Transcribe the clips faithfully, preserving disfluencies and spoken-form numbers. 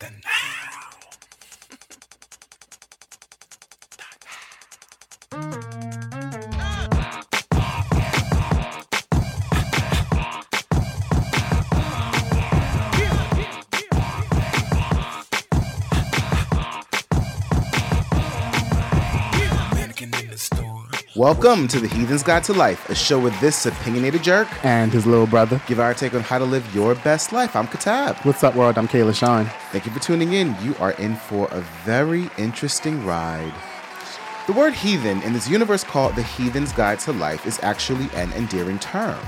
Hit the Welcome to The Heathen's Guide to Life, a show with this opinionated jerk and his little brother give our take on how to live your best life. I'm Katab. What's up, world? I'm Kayla Sean. Thank you for tuning in. You are in for a very interesting ride. The word heathen in this universe called The Heathen's Guide to Life is actually an endearing term.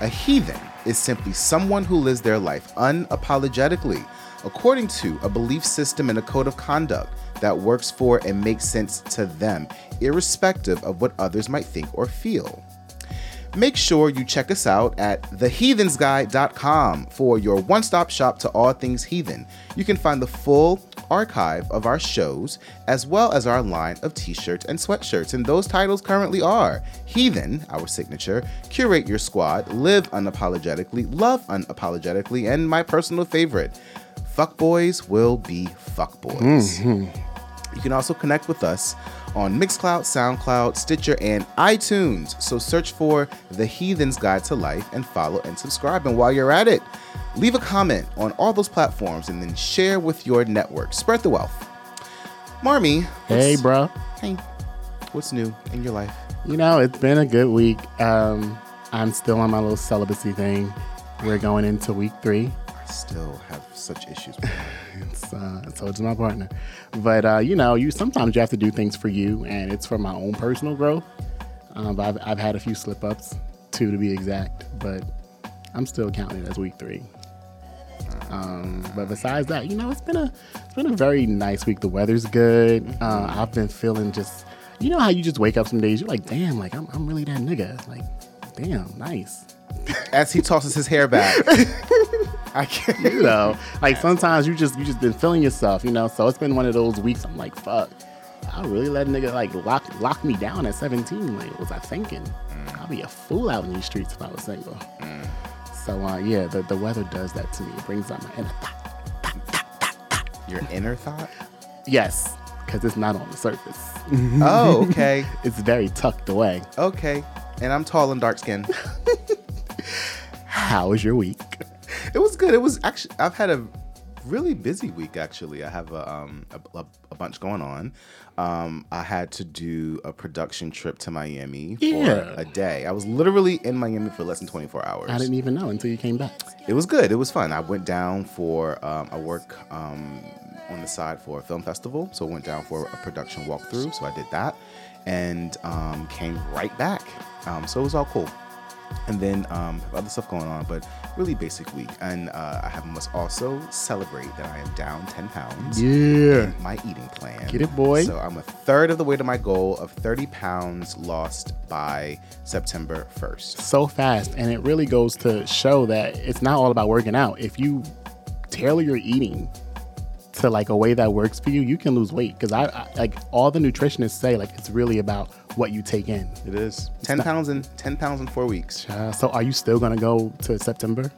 A heathen is simply someone who lives their life unapologetically, according to a belief system and a code of conduct that works for and makes sense to them, irrespective of what others might think or feel. Make sure you check us out at the heathens guide dot com for your one-stop shop to all things heathen. You can find the full archive of our shows, as well as our line of t-shirts and sweatshirts, and those titles currently are Heathen, our signature, Curate Your Squad, Live Unapologetically, Love Unapologetically, and my personal favorite, Fuckboys Will Be Fuckboys. Mm-hmm. You can also connect with us on Mixcloud, SoundCloud, Stitcher, and iTunes. So search for The Heathen's Guide to Life and follow and subscribe. And while you're at it, leave a comment on all those platforms and then share with your network. Spread the wealth. Marmy. Hey, bro. Hey. What's new in your life? You know, it's been a good week. Um, I'm still on my little celibacy thing. We're going into week three. Still have such issues with it's, uh, so it's my partner, but uh, you know, you sometimes you have to do things for you, and it's for my own personal growth. um, but I've, I've had a few slip ups, two to be exact, but I'm still counting it as week three. um, but besides that, you know, it's been a it's been a very nice week. The weather's good. uh, I've been feeling just, you know how you just wake up some days, you're like, damn, like I'm, I'm really that nigga, like damn, nice. As he tosses his hair back. I can't. You know, like sometimes you just you just been feeling yourself, you know. So it's been one of those weeks. I'm like, fuck, I really let a nigga like lock lock me down at seventeen. Like, what was I thinking? Mm. I'd be a fool out in these streets if I was single. Mm. So uh, yeah, the, the weather does that to me. It brings out my inner thought. thought, thought, thought, thought. Your inner thought? Yes, because it's not on the surface. Oh, okay. It's very tucked away. Okay, and I'm tall and dark skinned. How was your week? It was good. It was actually, I've had a really busy week, actually. I have a, um, a, a bunch going on. Um, I had to do a production trip to Miami yeah. for a day. I was literally in Miami for less than twenty-four hours. I didn't even know until you came back. It was good. It was fun. I went down for, um, I work um, on the side for a film festival. So I went down for a production walkthrough. So I did that and um, came right back. Um, so it was all cool. And then um, have other stuff going on, but really basic week. And uh, I have must also celebrate that I am down ten pounds. Yeah. In my eating plan. Get it, boy. So I'm a third of the way to my goal of thirty pounds lost by September first. So fast. And it really goes to show that it's not all about working out. If you tailor your eating to like a way that works for you, you can lose weight. Because I, I like all the nutritionists say, like it's really about what you take in. It is ten not, pounds in ten pounds in four weeks. Uh, so are you still gonna go to September?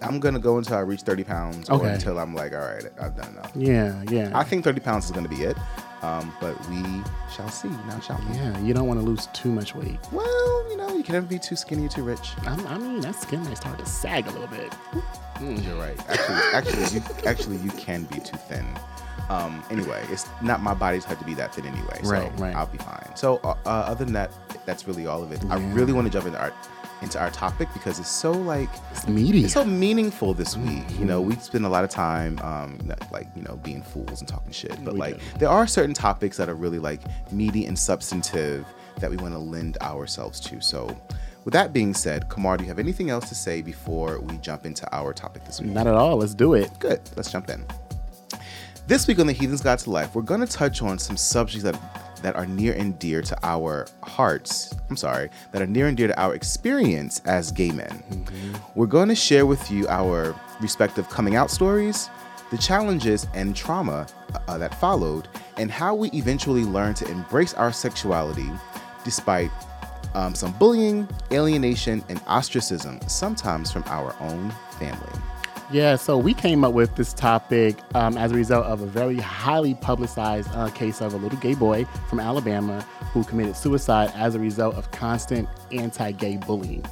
I'm gonna go until I reach thirty pounds, okay. Or until I'm like, all right, I've done enough. Yeah, yeah. I think thirty pounds is gonna be it, um, but we shall see. Now shall we? Yeah, you don't want to lose too much weight. Well, you know, you can never be too skinny or too rich. I'm, I mean, that skin may start to sag a little bit. Mm. You're right. Actually, actually, you, actually, you can be too thin. Um, anyway, it's not my body's had to be that thin anyway, so right, right. I'll be fine. So uh, other than that, that's really all of it. Yeah. I really want to jump into our into our topic because it's so like it's meaty, it's so meaningful this week. Mm-hmm. You know, we spend a lot of time um, not, like you know being fools and talking shit, but we like do. There are certain topics that are really like meaty and substantive that we want to lend ourselves to. So. With that being said, Kamar, do you have anything else to say before we jump into our topic this week? Not at all. Let's do it. Good. Let's jump in. This week on The Heathen's Guide to Life, we're going to touch on some subjects that, that are near and dear to our hearts. I'm sorry, that are near and dear to our experience as gay men. Mm-hmm. We're going to share with you our respective coming out stories, the challenges and trauma uh, that followed, and how we eventually learned to embrace our sexuality despite Um, some bullying, alienation, and ostracism, sometimes from our own family. Yeah, so we came up with this topic um, as a result of a very highly publicized uh, case of a little gay boy from Alabama who committed suicide as a result of constant anti-gay bullying.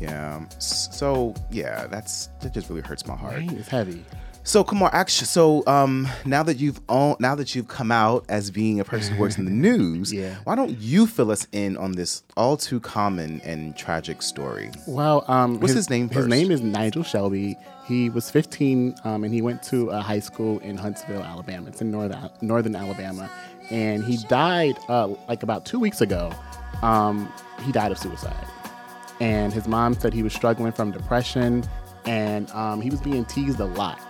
Yeah, so yeah, that's that just really hurts my heart. Right? It's heavy. So Kamar, actually, so um, now that you've own, now that you've come out as being a person who works in the news, yeah. why don't you fill us in on this all too common and tragic story? Well, um, what's his, his name first? His name is Nigel Shelby. He was fifteen, um, and he went to a high school in Huntsville, Alabama. It's in northern northern Alabama, and he died uh, like about two weeks ago. Um, he died of suicide, and his mom said he was struggling from depression, and um, he was being teased a lot.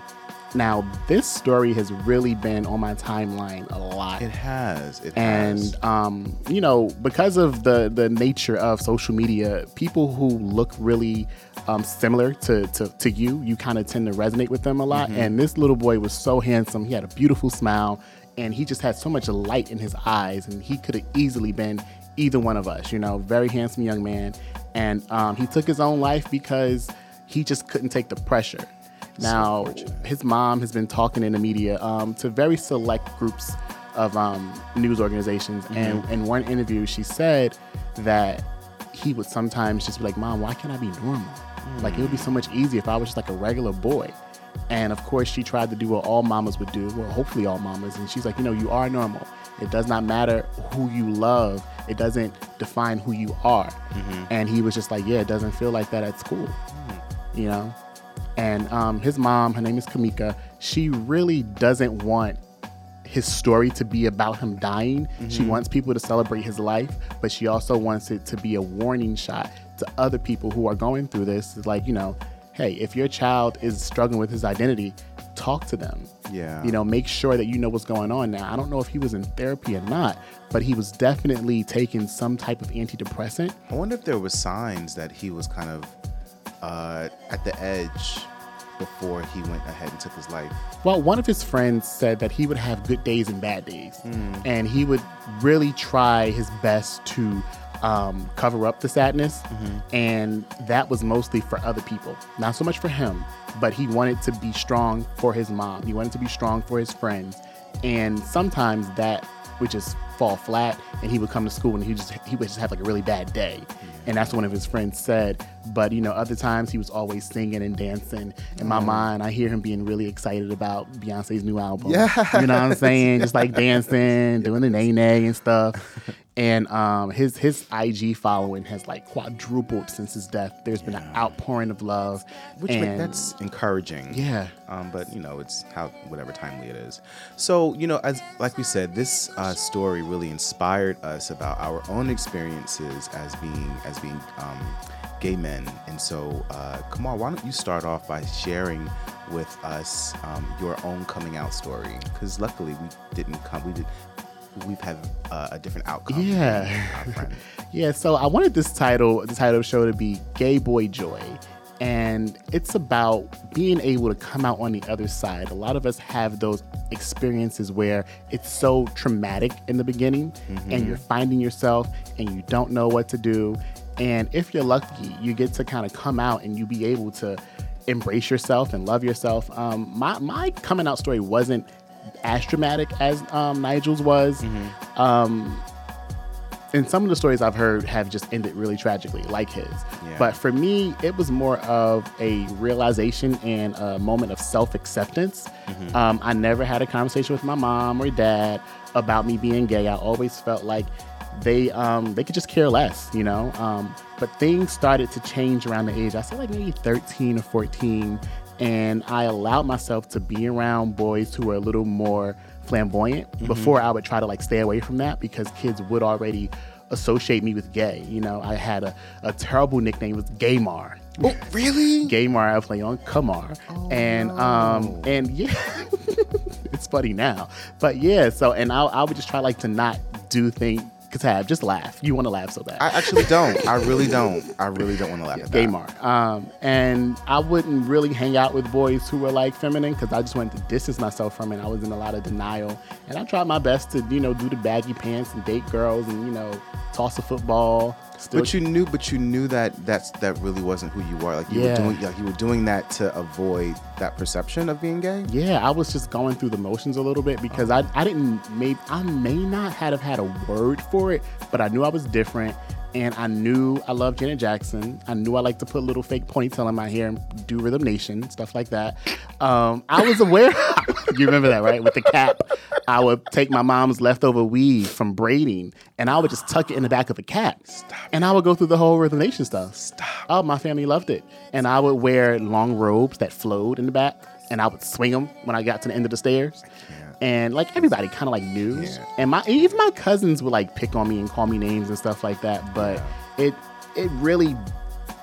Now, this story has really been on my timeline a lot. It has. It has. And, um, you know, because of the, the nature of social media, people who look really um, similar to, to, to you, you kind of tend to resonate with them a lot. Mm-hmm. And this little boy was so handsome. He had a beautiful smile. And he just had so much light in his eyes. And he could have easily been either one of us, you know, very handsome young man. And um, he took his own life because he just couldn't take the pressure. Now, his mom has been talking in the media um, to very select groups of um, news organizations. Mm-hmm. And in one interview, she said that he would sometimes just be like, Mom, why can't I be normal? Mm. Like, it would be so much easier if I was just like a regular boy. And of course, she tried to do what all mamas would do. Well, hopefully all mamas. And she's like, you know, you are normal. It does not matter who you love. It doesn't define who you are. Mm-hmm. And he was just like, yeah, it doesn't feel like that at school, mm. you know? And um, his mom, her name is Kamika, she really doesn't want his story to be about him dying. Mm-hmm. She wants people to celebrate his life, but she also wants it to be a warning shot to other people who are going through this. It's like, you know, hey, if your child is struggling with his identity, talk to them. Yeah. You know, make sure that you know what's going on. Now, I don't know if he was in therapy or not, but he was definitely taking some type of antidepressant. I wonder if there were signs that he was kind of Uh, at the edge before he went ahead and took his life. Well, one of his friends said that he would have good days and bad days, mm. and he would really try his best to um, cover up the sadness, mm-hmm. and that was mostly for other people, not so much for him, but he wanted to be strong for his mom. He wanted to be strong for his friends, and sometimes that would just fall flat, and he would come to school and he just he would just have like a really bad day. And that's what one of his friends said. But, you know, other times he was always singing and dancing. In my mm. mind, I hear him being really excited about Beyonce's new album. Yeah. You know what I'm saying? Yes. Just like dancing, doing the nay-nay and stuff. And um, his his I G following has like quadrupled since his death. There's yeah. been an outpouring of love. Which, and, like, that's encouraging. Yeah. Um, but, you know, it's how whatever timely it is. So, you know, as like we said, this uh, story really inspired us about our own experiences as being, as being um, gay men. And so, uh, Kamar, why don't you start off by sharing with us um, your own coming out story? Because luckily we didn't come, we did. We've had uh, a different outcome. Yeah. yeah. So I wanted this title, the title of the show, to be Gay Boy Joy. And it's about being able to come out on the other side. A lot of us have those experiences where it's so traumatic in the beginning, mm-hmm. and you're finding yourself and you don't know what to do. And if you're lucky, you get to kind of come out and you be able to embrace yourself and love yourself. Um, my, my coming out story wasn't as dramatic as um, Nigel's was. Mm-hmm. Um, and some of the stories I've heard have just ended really tragically, like his. Yeah. But for me, it was more of a realization and a moment of self-acceptance. Mm-hmm. Um, I never had a conversation with my mom or dad about me being gay. I always felt like they um, they could just care less, you know? Um, but things started to change around the age. I said like maybe thirteen or fourteen. And I allowed myself to be around boys who were a little more flamboyant. Mm-hmm. Before, I would try to like stay away from that because kids would already associate me with gay. You know, I had a, a terrible nickname. It was Gaymar. Oh, really? Gaymar. I was playing on Kamar. Oh, and, no. um, and yeah, it's funny now. But yeah, so, and I, I would just try like to not do things. Katab, just laugh. You want to laugh so bad. I actually don't. I really don't. I really don't want to laugh yeah, at that. Gaymar. Um, and I wouldn't really hang out with boys who were like feminine because I just wanted to distance myself from it. I was in a lot of denial. And I tried my best to, you know, do the baggy pants and date girls and, you know, toss a football. Still, but you knew, but you knew that that's that really wasn't who you are. Like you yeah. were doing, like you were doing that to avoid that perception of being gay. Yeah, I was just going through the motions a little bit because I, I didn't, maybe I may not have had a word for it, but I knew I was different, and I knew I loved Janet Jackson. I knew I liked to put a little fake ponytail in my hair and do Rhythm Nation stuff like that. Um, I was aware. You remember that, right? With the cap. I would take my mom's leftover weave from braiding, and I would just tuck it in the back of a cap. Stop. And I would go through the whole Rhythm Nation stuff. Stop. Oh, my family loved it. And I would wear long robes that flowed in the back, and I would swing them when I got to the end of the stairs. And, like, everybody kind of, like, knew. Yeah. And my even my cousins would, like, pick on me and call me names and stuff like that. But yeah. it it really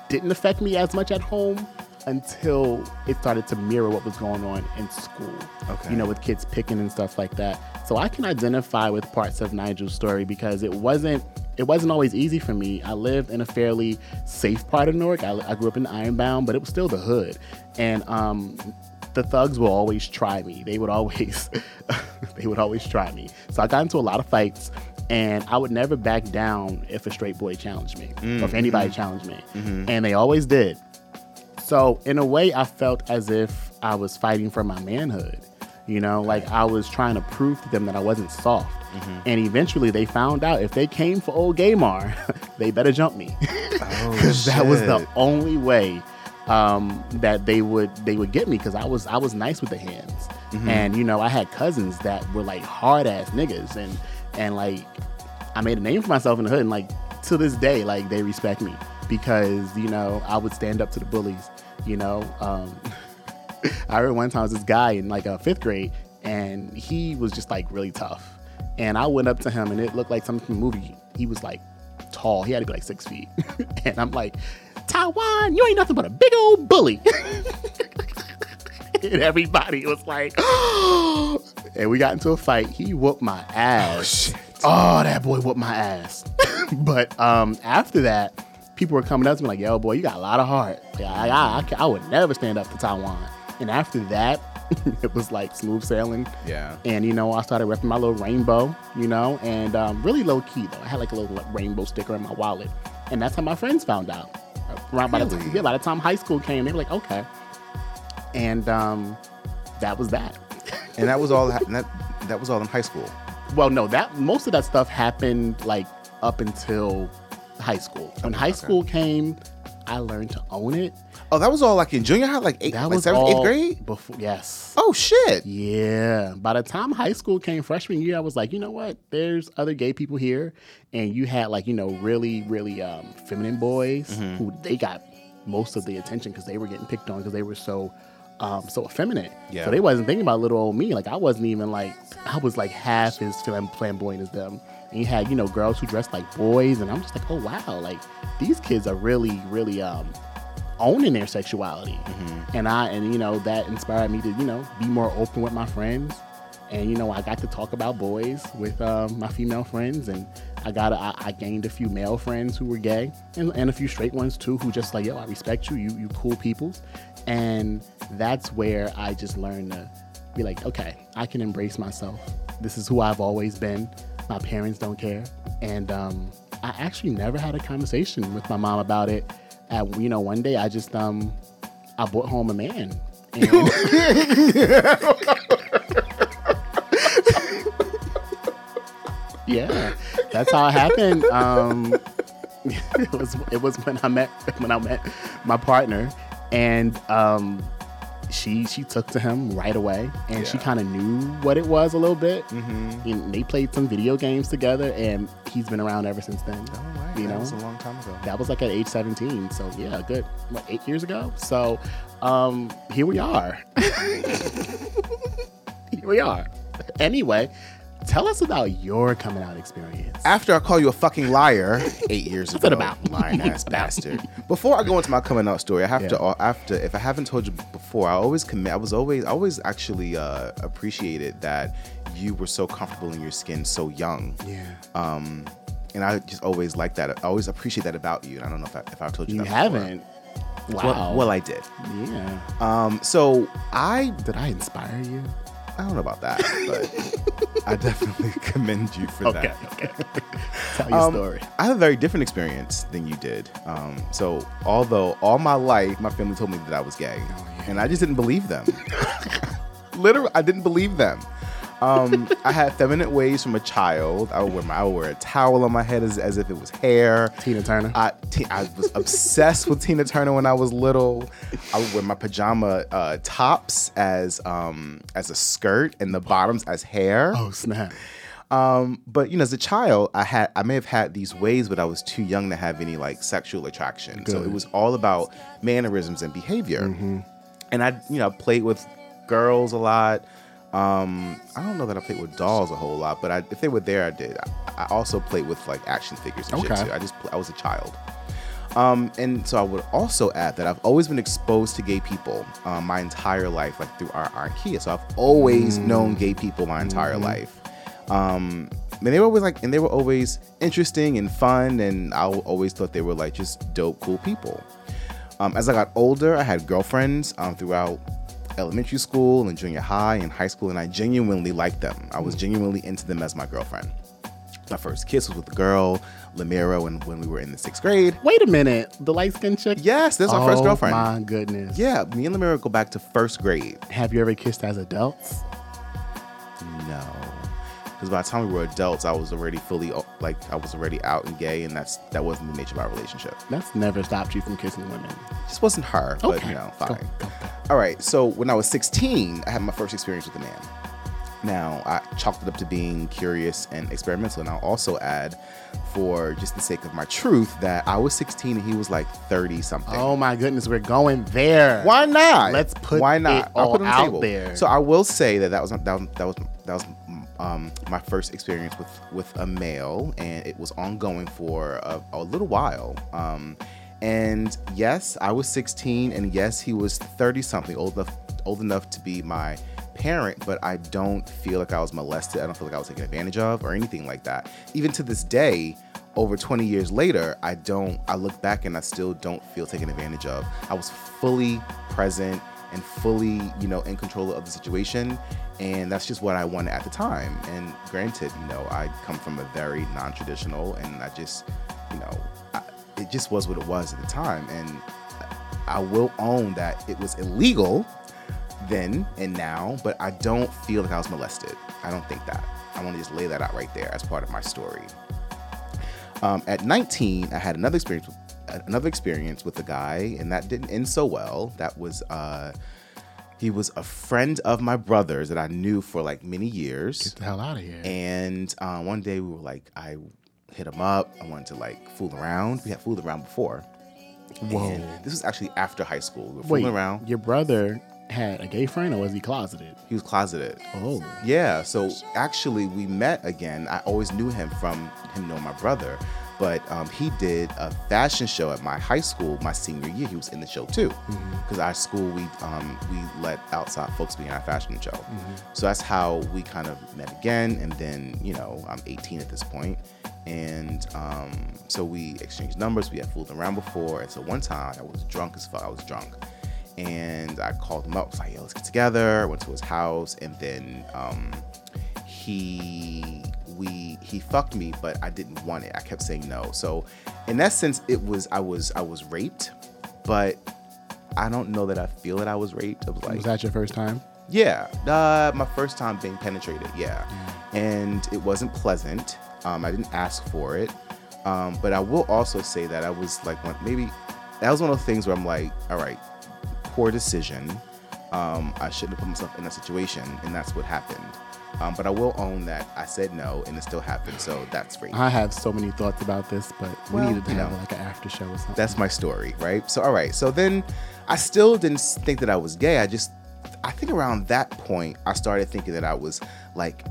didn't affect me as much at home until it started to mirror what was going on in school, okay. you know, with kids picking and stuff like that. So I can identify with parts of Nigel's story because it wasn't it wasn't always easy for me. I lived in a fairly safe part of Newark. I, I grew up in Ironbound, but it was still the hood. And um, the thugs will always try me. They would always, they would always try me. So I got into a lot of fights. And I would never back down if a straight boy challenged me, mm-hmm. or if anybody challenged me. Mm-hmm. And they always did. So in a way, I felt as if I was fighting for my manhood. You know, like I was trying to prove to them that I wasn't soft. Mm-hmm. And eventually they found out if they came for old Kamar, they better jump me. Because oh, that was the only way um, that they would they would get me, because I was I was nice with the hands. Mm-hmm. And, you know, I had cousins that were like hard ass niggas. And, and like I made a name for myself in the hood. And like to this day, like they respect me. Because, you know, I would stand up to the bullies, you know. Um, I remember one time I was this guy in like a fifth grade, and he was just like really tough. And I went up to him, and it looked like something from a movie. He was like tall. He had to be like six feet. And I'm like, Taiwan, you ain't nothing but a big old bully. And everybody was like, oh. And we got into a fight. He whooped my ass. Oh, shit. Oh, that boy whooped my ass. But um, after that, people were coming up to me like, yo, boy, you got a lot of heart. Like, I, I, I, I would never stand up to Taiwan. And after that, it was like smooth sailing. Yeah. And, you know, I started repping my little rainbow, you know, and um, really low key, though. I had like a little like, rainbow sticker in my wallet. And that's how my friends found out. Around really? by, the time, yeah, by the time high school came, they were like, okay. And um, that was that. And that was all ha- that, that was all in high school. Well, no, that most of that stuff happened like up until high school. When okay, high okay. school came, I learned to own it. Oh, that was all like in junior high, like eighth, that was like seventh, eighth grade? Before, yes. Oh, shit. Yeah. By the time high school came, freshman year, I was like, you know what? There's other gay people here. And you had like, you know, really, really um, feminine boys mm-hmm. who they got most of the attention because they were getting picked on because they were so um, so effeminate. Yeah. So they wasn't thinking about little old me. Like I wasn't even like, I was like half as flamboyant as them. And you had, you know, girls who dressed like boys. And I'm just like, oh, wow. Like, these kids are really, really um, owning their sexuality. Mm-hmm. And, I, and you know, that inspired me to, you know, be more open with my friends. And, you know, I got to talk about boys with um, my female friends. And I got, a, I, I gained a few male friends who were gay. And, and a few straight ones, too, who just like, yo, I respect you. You, you cool peoples. And that's where I just learned to be like, okay, I can embrace myself. This is who I've always been. My parents don't care. And um, I actually never had a conversation with my mom about it. Uh, you know, one day I just, um, I brought home a man. And yeah, that's how it happened. Um, it was it was when I met when I met my partner, and um, She she took to him right away, and yeah. she kind of knew what it was a little bit. Mm-hmm. And they played some video games together, and he's been around ever since then. Oh, right. You that know? was a long time ago. That was like at age seventeen, so yeah, good, what, eight years ago? So um, here we are. Here we are. Anyway, tell us about your coming out experience. After I call you a fucking liar eight years ago. What's it about? Lying ass bastard. Before I go into my coming out story, I have yeah. to, after, if I haven't told you before, I always commit, I was always, I always actually uh, appreciated that you were so comfortable in your skin so young. Yeah. Um, and I just always liked that. I always appreciate that about you. And I don't know if I, if I told you, you that before. You haven't. Wow. Well, well, I did. Yeah. Um. So I. Did I inspire you? I don't know about that, but I definitely commend you for okay, that. Okay, okay. Tell your um, story. I had a very different experience than you did. Um, so although all my life, my family told me that I was gay, oh, yeah. and I just didn't believe them. Literally, I didn't believe them. Um, I had feminine ways from a child. I would wear, my, I would wear a towel on my head as, as if it was hair. Tina Turner. I, t- I was obsessed with Tina Turner when I was little. I would wear my pajama uh, tops as um, as a skirt and the bottoms as hair. Oh snap! Um, but you know, as a child, I had I may have had these ways, but I was too young to have any like sexual attraction. Good. So it was all about mannerisms and behavior. Mm-hmm. And I, you know, played with girls a lot. Um, I don't know that I played with dolls a whole lot, but I, if they were there, I did. I, I also played with like action figures and okay. shit too. I just I was a child, um, and so I would also add that I've always been exposed to gay people um, my entire life, like through our IKEA. So I've always mm. known gay people my entire mm-hmm. life. Um, and they were always like, and they were always interesting and fun, and I always thought they were like just dope, cool people. Um, as I got older, I had girlfriends um, throughout elementary school and junior high and high school, and I genuinely liked them. I was genuinely into them as my girlfriend. My first kiss was with a girl, Lamira, when, when we were in the sixth grade. Wait a minute. The light-skinned chick? Yes, that's oh, my first girlfriend. Oh, my goodness. Yeah, me and Lamira go back to first grade. Have you ever kissed as adults? No. Because by the time we were adults, I was already fully, like, I was already out and gay, and that's that wasn't the nature of our relationship. That's never stopped you from kissing women. It just wasn't her, but, okay. you know, fine. Go, go, go. All right, so when I was sixteen, I had my first experience with a man. Now, I chalked it up to being curious and experimental, and I'll also add, for just the sake of my truth, that I was sixteen and he was like thirty-something. Oh, my goodness, we're going there. Why not? Let's put Why not? it all I'll put it on out the table. there. So I will say that that was, that was, that was, that was Um, my first experience with, with a male, and it was ongoing for a, a little while. Um, and yes, I was sixteen, and yes, he was thirty-something, old enough, old enough to be my parent, but I don't feel like I was molested. I don't feel like I was taken advantage of or anything like that. Even to this day, over twenty years later, I don't. I look back and I still don't feel taken advantage of. I was fully present and fully, you know, in control of the situation. And that's just what I wanted at the time. And granted, you know, I come from a very non-traditional, and I just, you know, I, it just was what it was at the time. And I will own that it was illegal then and now, but I don't feel like I was molested. I don't think that. I want to just lay that out right there as part of my story. Um, at nineteen, I had another experience with, another experience with a guy, and that didn't end so well. That was... Uh, He was a friend of my brother's that I knew for like many years. Get the hell out of here. And uh, one day we were like, I hit him up. I wanted to like fool around. We had fooled around before. Whoa. And this was actually after high school. We were fooling Wait, around. Your brother had a gay friend, or was he closeted? He was closeted. Oh. Yeah. So actually we met again. I always knew him from him knowing my brother. But um, he did a fashion show at my high school my senior year. He was in the show too, because mm-hmm. our school we um, we let outside folks be in our fashion show. Mm-hmm. So that's how we kind of met again. And then, you know, I'm eighteen at this point, and um, so we exchanged numbers. We had fooled around before, and so one time I was drunk as fuck. I was drunk, and I called him up. I was like, "Yo, let's get together." I went to his house, and then um, he. We he fucked me, but I didn't want it. I kept saying no. So in that sense, it was I was I was raped, but I don't know that I feel that I was raped. I was like, was that your first time? Yeah, uh, my first time being penetrated. Yeah, mm. and it wasn't pleasant. Um, I didn't ask for it, um, but I will also say that I was like, one, maybe that was one of those things where I'm like, all right, poor decision. Um, I shouldn't have put myself in that situation, and that's what happened. Um, but I will own that I said no, and it still happened, so that's free. I have so many thoughts about this, but we well, needed to have know, like an after show or something. That's my story, right? So, all right. So then I still didn't think that I was gay. I just, I think around that point, I started thinking that I was like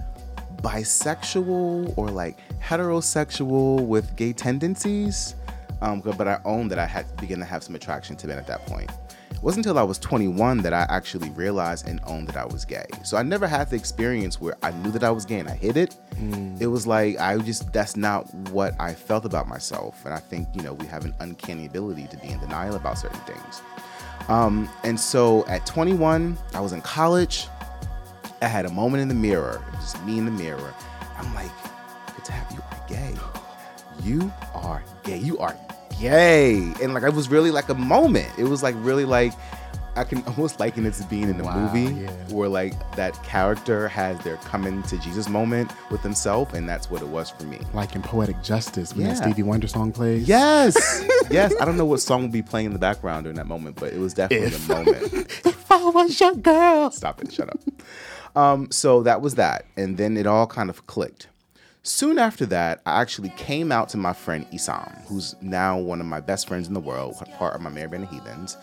bisexual or like heterosexual with gay tendencies. Um, but I owned that I had began to have some attraction to men at that point. It wasn't until I was twenty-one that I actually realized and owned that I was gay. So I never had the experience where I knew that I was gay and I hid it. Mm. It was like, I just, that's not what I felt about myself. And I think, you know, we have an uncanny ability to be in denial about certain things. Um, and so at twenty-one, I was in college. I had a moment in the mirror, just me in the mirror. I'm like, Katab, you are gay. You are gay. You are gay. And like, it was really like a moment. It was like really like, I can almost liken it to being in a wow, movie yeah. where like that character has their coming to Jesus moment with himself, and that's what it was for me. Like in Poetic Justice when yeah. that Stevie Wonder song plays. Yes. yes. I don't know what song will be playing in the background during that moment, but it was definitely if. a moment. If I was your girl. Stop it. Shut up. Um, so that was that. And then it all kind of clicked. Soon after that, I actually came out to my friend Isam, who's now one of my best friends in the world, part of my Mary Band of Heathens.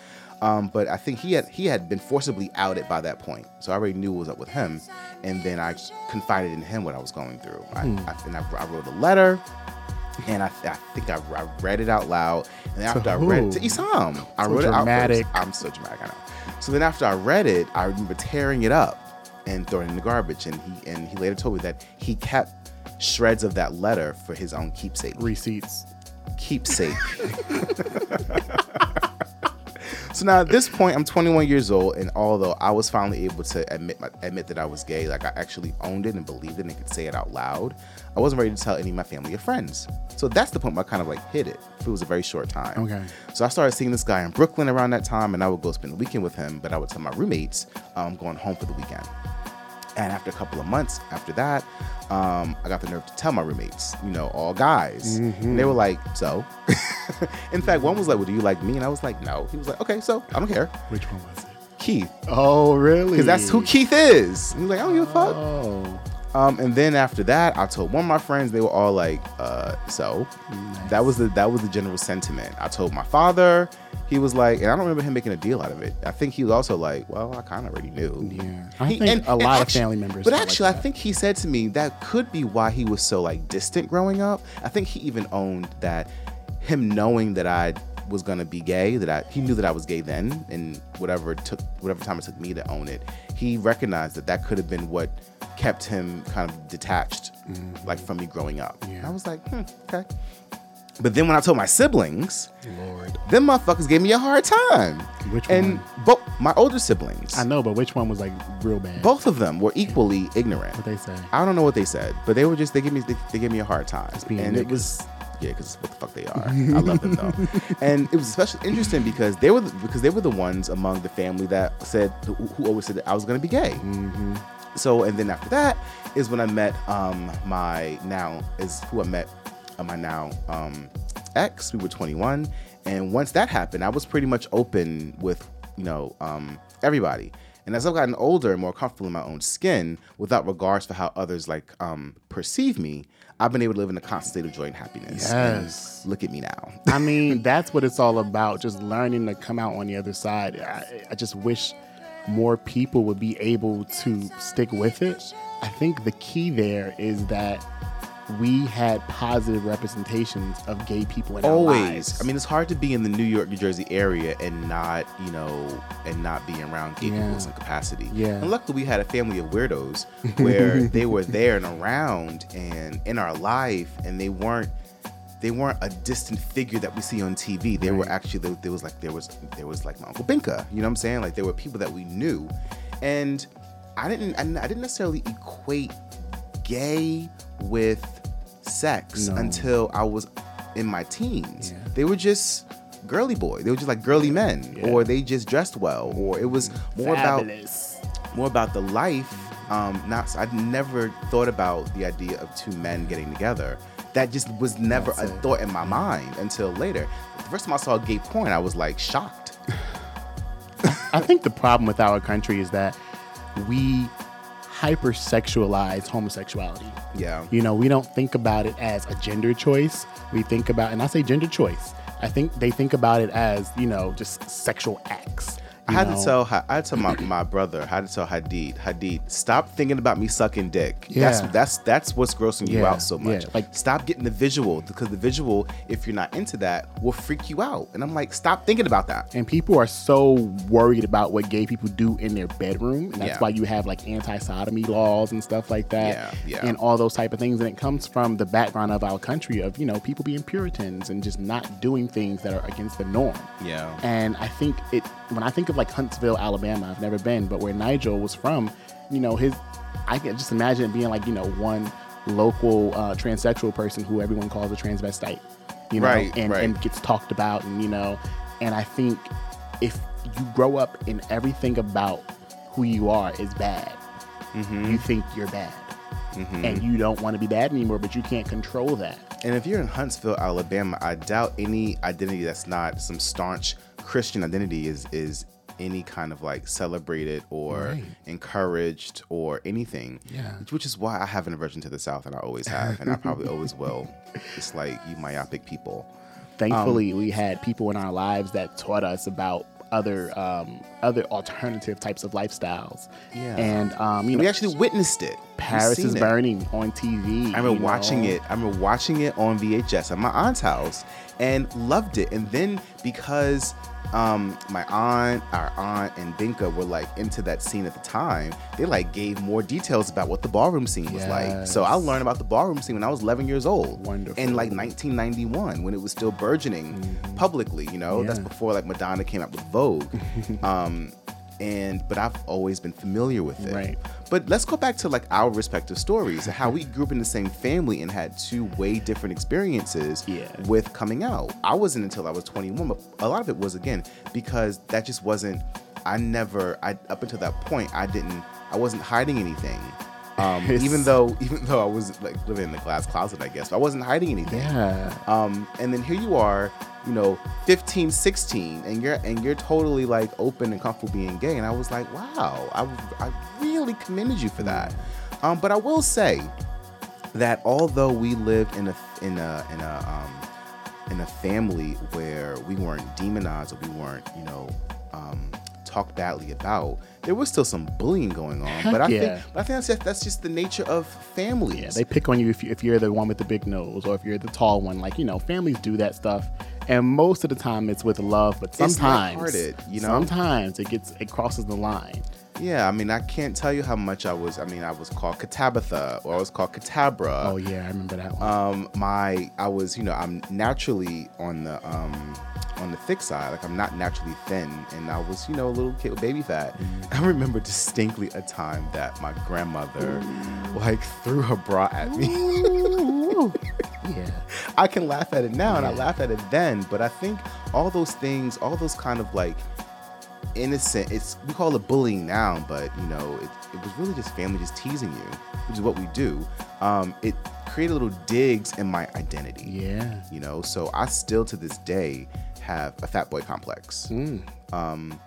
Um, but I think he had he had been forcibly outed by that point. So I already knew what was up with him. And then I confided in him what I was going through. I, mm. I, and I, I wrote a letter. And I, I think I, I read it out loud. And then after I read it to Isam. So I wrote dramatic. it out loud. I'm so dramatic, I know. So then after I read it, I remember tearing it up and throwing it in the garbage. And he, and he later told me that he kept shreds of that letter for his own keepsake. Receipts. Keepsake. So now at this point, I'm twenty-one years old, and although I was finally able to admit my, admit that I was gay, like I actually owned it and believed it and could say it out loud, I wasn't ready to tell any of my family or friends. So that's the point where I kind of like hid it. It was a very short time. Okay. So I started seeing this guy in Brooklyn around that time, and I would go spend the weekend with him, but I would tell my roommates I'm um, going home for the weekend. And after a couple of months after that, um, I got the nerve to tell my roommates, you know, all guys. Mm-hmm. And they were like, so? In fact, one was like, well, do you like me? And I was like, no. He was like, okay, so I don't care. Which one was it? Keith. Oh, really? Because that's who Keith is. And he was like, I don't give a fuck. Oh. Um, and then after that, I told one of my friends, they were all like, uh, so? Nice. That was the that was the general sentiment. I told my father. He was like, and I don't remember him making a deal out of it. I think he was also like, well, I kind of already knew. Yeah. I he, think and, a lot of actually, family members. But actually, like I think he said to me, that could be why he was so like distant growing up. I think he even owned that him knowing that I was going to be gay, that I he knew that I was gay then, and whatever it took, whatever time it took me to own it, he recognized that that could have been what kept him kind of detached, mm-hmm. like from me growing up. Yeah. And I was like, hmm, okay. But then when I told my siblings, Lord. them motherfuckers gave me a hard time. Which and one? And both my older siblings. I know, but which one was like real bad? Both of them were equally ignorant. What they say? I don't know what they said, but they were just they gave me they, they gave me a hard time, and niggas. It was yeah, because what the fuck they are. I love them though, and it was especially interesting because they were the, because they were the ones among the family that said who always said that I was going to be gay. Mm-hmm. So and then after that is when I met um my now is who I met. my now um, ex. We were twenty-one, and once that happened, I was pretty much open with, you know, um, everybody. And as I've gotten older and more comfortable in my own skin, without regards for how others like um, perceive me, I've been able to live in a constant state of joy and happiness. Yes. And look at me now. I mean, that's what it's all about, just learning to come out on the other side. I, I just wish more people would be able to stick with it. I think the key there is that we had positive representations of gay people in always. Our lives. I mean, it's hard to be in the New York, New Jersey area and not, you know, and not be around gay yeah. people in some capacity. Yeah. And luckily, we had a family of weirdos where they were there and around and in our life, and they weren't they weren't a distant figure that we see on T V. They right. were actually there, there was like there was there was like my Uncle Binka. You know what I'm saying? Like there were people that we knew, and I didn't I didn't necessarily equate gay with sex no. until I was in my teens. Yeah. They were just girly boy. They were just like girly men, yeah. or they just dressed well, or it was more Fabulous. about more about the life. Um, not I'd never thought about the idea of two men getting together. That just was never That's a it. thought in my mind until later. The first time I saw a gay porn, I was like shocked. I think the problem with our country is that we hypersexualize homosexuality. Yeah. You know, we don't think about it as a gender choice. We think about, and I say gender choice, I think they think about it as, you know, just sexual acts. I had, to tell, I had to tell my, my brother, I had to tell Hadid, Hadid, stop thinking about me sucking dick. Yeah. That's that's that's what's grossing yeah. you out so much. Yeah. Like, stop getting the visual, because the visual, if you're not into that, will freak you out. And I'm like, stop thinking about that. And people are so worried about what gay people do in their bedroom. And that's yeah. why you have like anti-sodomy laws and stuff like that. Yeah. Yeah. And all those type of things. And it comes from the background of our country of, you know, people being Puritans and just not doing things that are against the norm. Yeah. And I think it when I think of like Huntsville, Alabama, I've never been, but where Nigel was from, you know, his, I can just imagine being like, you know, one local uh, transsexual person who everyone calls a transvestite, you know, right, and, right. and gets talked about, and, you know, and I think if you grow up and everything about who you are is bad, mm-hmm. you think you're bad. Mm-hmm. And you don't want to be bad anymore, but you can't control that. And if you're in Huntsville, Alabama, I doubt any identity that's not some staunch Christian identity is is any kind of like celebrated or right. encouraged or anything. Yeah. Which is why I have an aversion to the South, and I always have, and I probably always will. It's like, you myopic people. Thankfully, um, we had people in our lives that taught us about other um, other alternative types of lifestyles. Yeah. And um, you know, we actually witnessed it. Paris is Burning it. On T V. I remember watching know? it. I remember watching it on V H S at my aunt's house and loved it. And then because um, my aunt, our aunt, and Binka were like into that scene at the time, they like gave more details about what the ballroom scene was yes. like. So I learned about the ballroom scene when I was eleven years old. Wonderful. In like nineteen ninety-one, when it was still burgeoning mm-hmm. publicly, you know? Yeah. That's before like Madonna came out with Vogue. um, and but I've always been familiar with it. Right. But let's go back to like our respective stories and how we grew up in the same family and had two way different experiences yeah. with coming out. I wasn't until I was twenty-one, but a lot of it was, again, because that just wasn't, I never, I up until that point, I didn't, I wasn't hiding anything. Um, even though even though I was like living in the glass closet, I guess, but I wasn't hiding anything. Yeah. Um, and then here you are, you know, fifteen, sixteen, and you're and you're totally like open and comfortable being gay. And I was like, wow, I, I really commended you for that. Um, but I will say that although we lived in a in a in a um, in a family where we weren't demonized or we weren't, you know, um, talked badly about, there was still some bullying going on. Heck but I yeah. think but I think that's just, that's just the nature of families. Yeah, they pick on you if you, if you're the one with the big nose or if you're the tall one. Like, you know, families do that stuff. And most of the time it's with love, but sometimes it's you know? sometimes it gets it crosses the line. Yeah, I mean, I can't tell you how much I was. I mean, I was called Katabatha, or I was called Katabra. Oh yeah, I remember that one. Um, my, I was, you know, I'm naturally on the um, on the thick side. Like, I'm not naturally thin, and I was, you know, a little kid with baby fat. Mm-hmm. I remember distinctly a time that my grandmother Ooh. like threw her bra at me. Yeah, I can laugh at it now, yeah. and I laugh at it then. But I think all those things, all those kind of like. innocent, it's we call it bullying now, but you know, it, it was really just family just teasing you, which is what we do. Um, it created little digs in my identity, yeah, you know. So I still to this day have a fat boy complex. Mm. Um,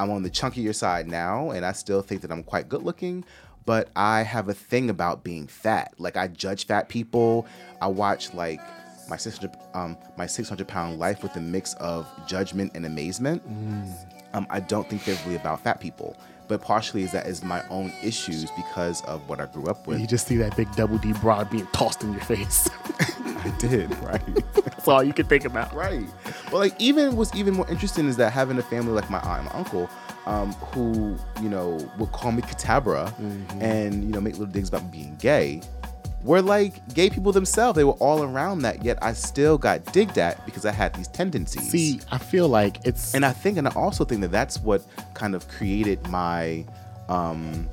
I'm on the chunkier side now, and I still think that I'm quite good looking, but I have a thing about being fat. Like, I judge fat people. I watch like my six hundred, um, my six hundred pound life with a mix of judgment and amazement. Mm. Um, I don't think they're really about fat people, but partially is that is my own issues because of what I grew up with. You just see that big double D broad being tossed in your face. I did, right? That's all you could think about, right? But like, even what's even more interesting is that having a family like my aunt and my uncle, um, who you know would call me Katabra, mm-hmm. and you know make little digs about being gay, were like gay people themselves. They were all around that, yet I still got digged at because I had these tendencies. See, I feel like it's... And I think, and I also think that that's what kind of created my, um,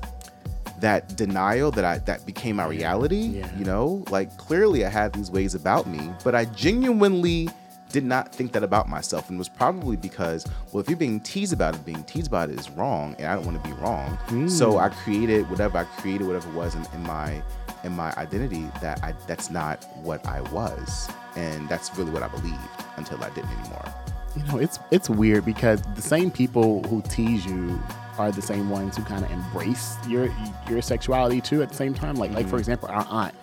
that denial that I that became my reality, yeah. you know? Like, clearly I had these ways about me, but I genuinely did not think that about myself, and it was probably because, well, if you're being teased about it, being teased about it is wrong, and I don't want to be wrong. Mm. So I created whatever I created, whatever it was in, in my... in my identity that I that's not what I was, and that's really what I believed until I didn't anymore. You know, it's it's weird because the same people who tease you are the same ones who kind of embrace your your sexuality too at the same time. Like mm-hmm. like for example, our aunt,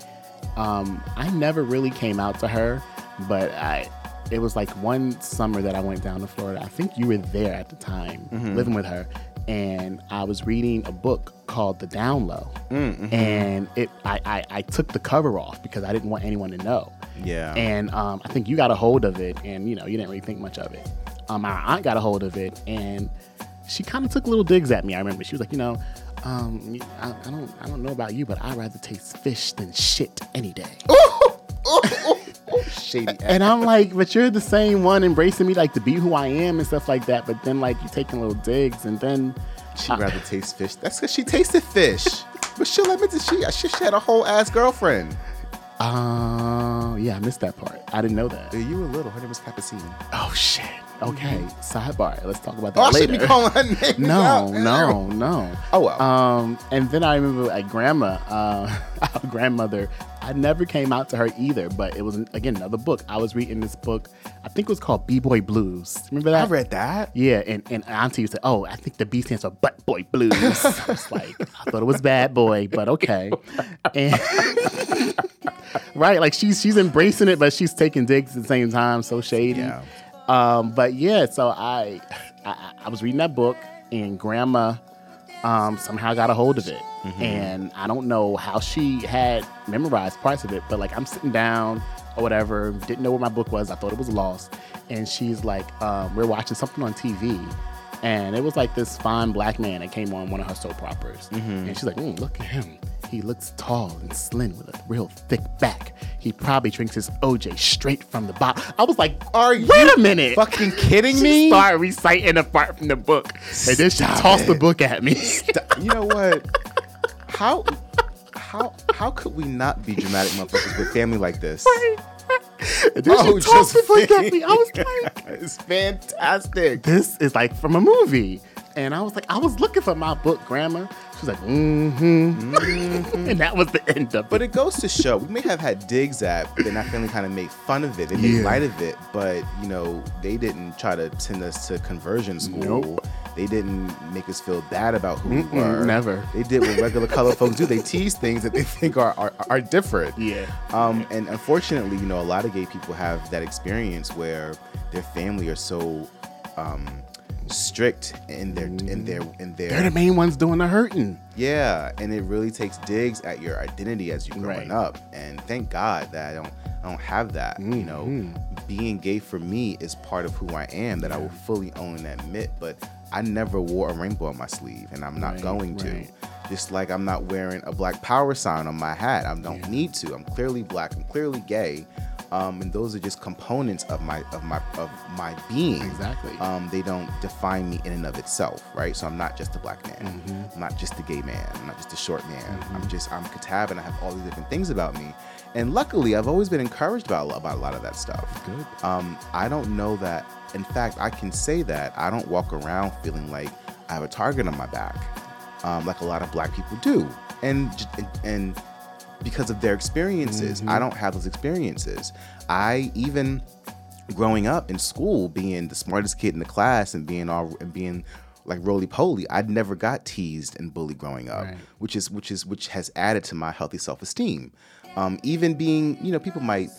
um I never really came out to her, but I it was like one summer that I went down to Florida. I think you were there at the time, mm-hmm. living with her. And I was reading a book called The Down Low. Mm-hmm. And it, I, I, I took the cover off because I didn't want anyone to know. Yeah. And um, I think you got a hold of it, and you know, you didn't really think much of it. Um, my aunt got a hold of it, and she kind of took little digs at me. I remember she was like, you know, um, I, I don't, I don't know about you, but I'd rather taste fish than shit any day. Ooh, ooh, ooh, ooh, shady ass. And I'm like, but you're the same one embracing me, like, to be who I am and stuff like that. But then, like, you're taking little digs, and then she'd uh, rather taste fish. That's because she tasted fish. But she'll admit that she, she she had a whole ass girlfriend. Oh, uh, yeah, I missed that part. I didn't know that. You were little. Her name was Papacini. Oh, shit. Okay, sidebar. Let's talk about that oh, later. I should be calling her name. No, no, no. Oh, well. Um, and then I remember at grandma, uh, our grandmother, I never came out to her either, but it was, again, another book. I was reading this book. I think it was called B-Boy Blues. Remember that? I read that. Yeah, and, and Auntie said, oh, I think the B stands for Butt Boy Blues. I was like, I thought it was Bad Boy, but okay. And... right, like she's she's embracing it, but she's taking digs at the same time. So shady. Yeah. Um, but yeah, so I, I I was reading that book, and Grandma um, somehow got a hold of it, mm-hmm. and I don't know how she had memorized parts of it, but like I'm sitting down or whatever, didn't know where my book was. I thought it was lost, and she's like, um, we're watching something on T V. And it was like this fine black man that came on one of her soap operas. Mm-hmm. And she's like, mm, look at him. He looks tall and slim with a real thick back. He probably drinks his O J straight from the bottle. I was like, are you wait a minute. Fucking kidding she me? She started reciting a part from the book. And then she Stop tossed it. the book at me. Stop. You know what? How how how could we not be dramatic motherfuckers with family like this? Right. This oh, just at me. I was like, it's fantastic. This is like from a movie. And I was like, I was looking for my book, Grandma. She was like, mm-hmm. mm-hmm. And that was the end of it. But it goes to show, we may have had digs at, but then our family kind of made fun of it. They made yeah. light of it. But, you know, they didn't try to send us to conversion school. Nope. They didn't make us feel bad about who Mm-mm, we were. Never. They did what regular color folks do. They tease things that they think are, are, are different. Yeah. Um. And unfortunately, you know, a lot of gay people have that experience where their family are so... Um, strict in their in their in their they're the main ones doing the hurting. Yeah, and it really takes digs at your identity as you're growing right. up. And thank God that I don't I don't have that. Mm-hmm. You know, being gay for me is part of who I am. That yeah. I will fully own and admit. But I never wore a rainbow on my sleeve, and I'm not right, going right. to. Just like I'm not wearing a Black Power sign on my hat. I don't yeah. need to. I'm clearly black. I'm clearly gay. Um, and those are just components of my of my of my being. Exactly. Um, they don't define me in and of itself, right? So I'm not just a black man. Mm-hmm. I'm not just a gay man. I'm not just a short man. Mm-hmm. I'm just I'm Katab, and I have all these different things about me. And luckily, I've always been encouraged about about a lot of that stuff. Good. Um, I don't know that. In fact, I can say that I don't walk around feeling like I have a target on my back, um, like a lot of black people do. And and. and because of their experiences. Mm-hmm. I don't have those experiences. I, even growing up in school, being the smartest kid in the class and being all and being like roly-poly, I never got teased and bullied growing up, right. which is which is which has added to my healthy self-esteem. Um, even being, you know, people might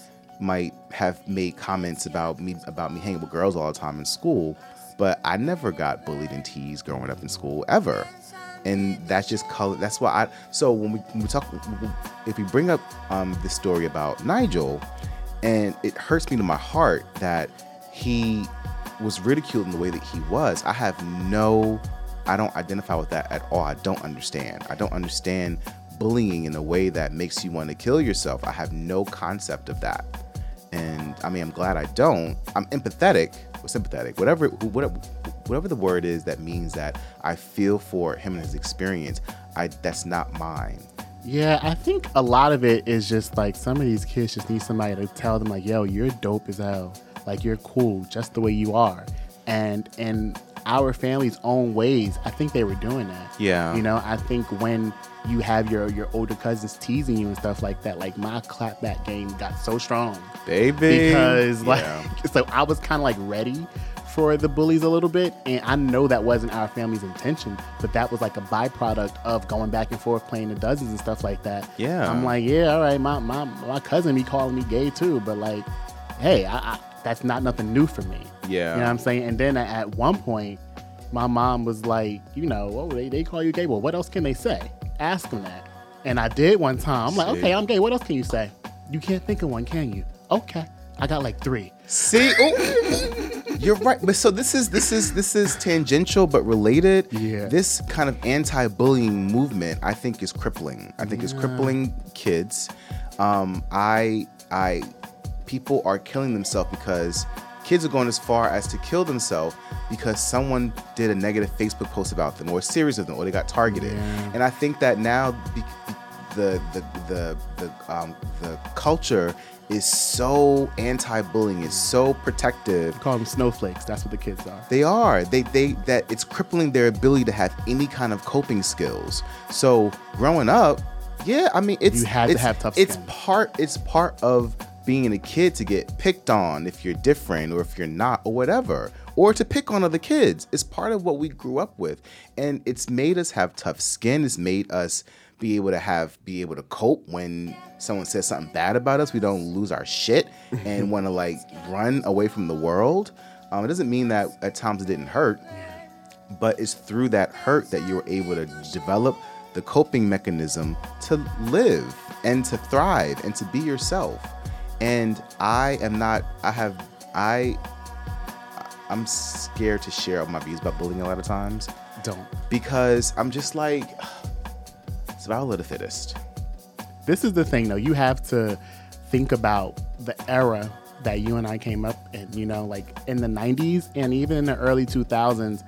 might have made comments about me about me hanging with girls all the time in school, but I never got bullied and teased growing up in school ever. And that's just color. That's why I. So when we, when we talk, if we bring up um, the story about Nigel, and it hurts me to my heart that he was ridiculed in the way that he was. I have no. I don't identify with that at all. I don't understand. I don't understand bullying in a way that makes you want to kill yourself. I have no concept of that. And I mean, I'm glad I don't. I'm empathetic or sympathetic, whatever. Whatever. Whatever the word is that means that I feel for him and his experience, I that's not mine. Yeah, I think a lot of it is just like some of these kids just need somebody to tell them like, yo, you're dope as hell. Like, you're cool just the way you are. And in our family's own ways, I think they were doing that. Yeah. You know, I think when you have your, your older cousins teasing you and stuff like that, like my clapback game got so strong. Baby. Because like, yeah. so I was kind of like ready for the bullies a little bit, and I know that wasn't our family's intention, but that was like a byproduct of going back and forth playing the dozens and stuff like that. Yeah, I'm like, yeah, all right, my my, my cousin be calling me gay too, but like, hey, I, I, that's not nothing new for me. Yeah, you know what I'm saying? And then at one point, my mom was like, you know, oh, they they call you gay. Well, what else can they say? Ask them that. And I did one time. I'm like, Shit. okay, I'm gay. What else can you say? You can't think of one, can you? Okay, I got like three. See. You're right, but so this is this is this is tangential but related. Yeah. This kind of anti-bullying movement, I think, is crippling. I think yeah. it's crippling kids. Um, I I people are killing themselves because kids are going as far as to kill themselves because someone did a negative Facebook post about them or a series of them or they got targeted. Yeah. And I think that now be, the the the the um, the culture is so anti-bullying, is so protective. We call them snowflakes. That's what the kids are. They are. They they that it's crippling their ability to have any kind of coping skills. So growing up, yeah, I mean, it's you had to have tough skin. It's part. It's part of being a kid to get picked on if you're different or if you're not or whatever, or to pick on other kids. It's part of what we grew up with, and it's made us have tough skin. It's made us be able to have be able to cope when someone says something bad about us. We don't lose our shit and want to like run away from the world. Um, it doesn't mean that at times it didn't hurt, but it's through that hurt that you were able to develop the coping mechanism to live and to thrive and to be yourself. And I am not, I have, I, I'm scared to share my views about bullying a lot of times. Don't. Because I'm just like, survival of the fittest. This is the thing though, you have to think about the era that you and I came up in, you know, like in the nineties and even in the early two thousands,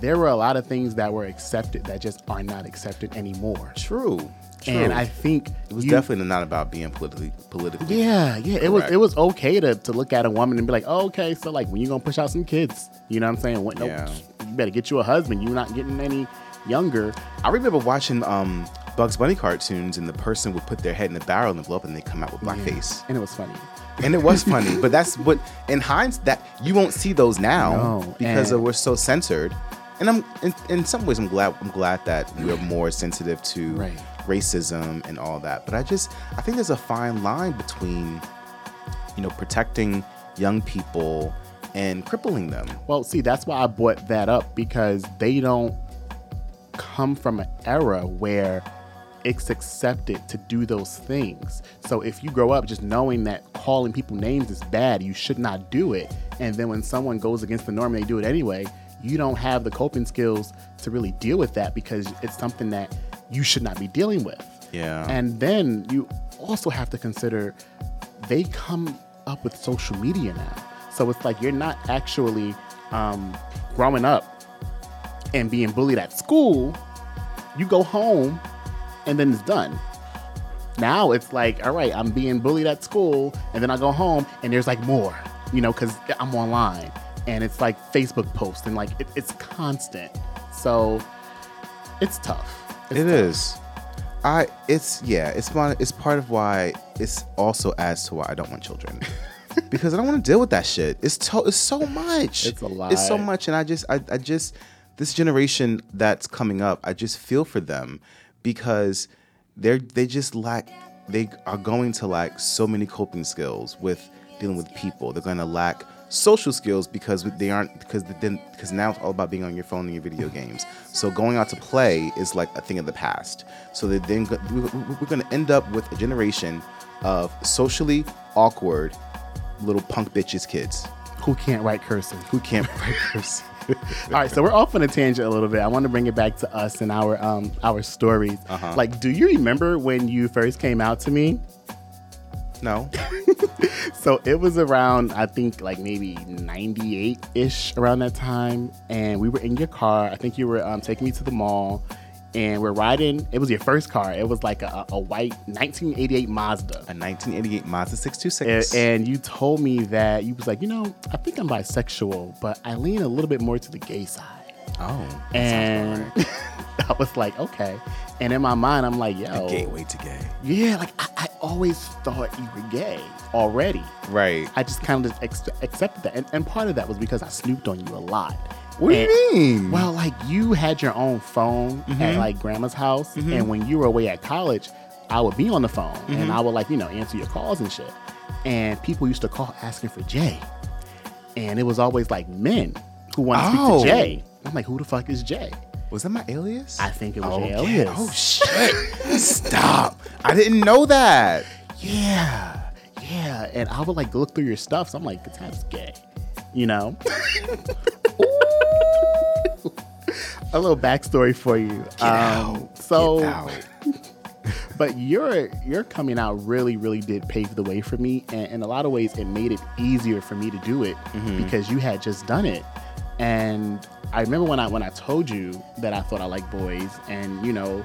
there were a lot of things that were accepted that just are not accepted anymore. True. True. And I think it was you, definitely not about being politically politically. Yeah, yeah. Correct. It was it was okay to, to look at a woman and be like, oh, okay, so like when you gonna push out some kids, you know what I'm saying? When, yeah. No, you better get you a husband. You're not getting any younger. I remember watching um, Bugs Bunny cartoons and the person would put their head in a barrel and blow up and they come out with blackface. Yeah. And it was funny. And it was funny, but that's what in hindsight that you won't see those now no, because and, of, we're so censored. And I'm in, in some ways I'm glad I'm glad that we're more sensitive to right. racism and all that. But I just I think there's a fine line between, you know, protecting young people and crippling them. Well, see, that's why I brought that up, because they don't come from an era where it's accepted to do those things. So if you grow up just knowing that calling people names is bad, you should not do it. And then when someone goes against the norm, they do it anyway. You don't have the coping skills to really deal with that because it's something that you should not be dealing with. Yeah. And then you also have to consider they come up with social media now. So it's like you're not actually um, growing up and being bullied at school. You go home and then it's done. Now it's like, all right, I'm being bullied at school and then I go home and there's like more, you know, because I'm online. And it's like Facebook posts and like it, it's constant. So it's tough. It's it tough. is. I it's yeah, it's my it's part of why it's also adds to why I don't want children. Because I don't want to deal with that shit. It's to, it's so much. It's a lot. It's so much, and I just I, I just this generation that's coming up, I just feel for them because they're they just lack they are going to lack so many coping skills with dealing with people. They're going to lack social skills because they aren't because then because now it's all about being on your phone and your video games. So going out to play is like a thing of the past. So that then we're going to end up with a generation of socially awkward little punk bitches kids who can't write cursive. Who can't write cursive. All right, so we're off on a tangent a little bit. I want to bring it back to us and our um our stories. Uh-huh. Like, do you remember when you first came out to me? No. So it was around, I think, like maybe ninety-eight-ish around that time. And we were in your car. I think you were um, taking me to the mall. And we're riding. It was your first car. It was like a, a white nineteen eighty-eight Mazda. A nineteen eighty-eight Mazda six two six. And, and you told me that you was like, you know, I think I'm bisexual, but I lean a little bit more to the gay side. Oh. And that I was like, okay. And in my mind, I'm like, yo. A gateway to gay. Yeah, like, I, I always thought you were gay already. Right. I just kind of just ex- accepted that. And, and part of that was because I snooped on you a lot. What and, do you mean? Well, like, you had your own phone mm-hmm. at, like, grandma's house. Mm-hmm. And when you were away at college, I would be on the phone. Mm-hmm. And I would, like, you know, answer your calls and shit. And people used to call asking for Jay. And it was always, like, men who wanted oh. to speak to Jay. I'm like, who the fuck is Jay? Was that my alias? I think it was oh, your alias. Yeah. Oh, shit. Stop. I didn't know that. Yeah. Yeah. And I would, like, look through your stuff. So I'm like, Katab's gay. You know? A little backstory for you. Get um, out. So, Get out. But your your coming out really, really did pave the way for me. And in a lot of ways, it made it easier for me to do it mm-hmm. because you had just done it. And I remember when I when I told you that I thought I liked boys, and, you know,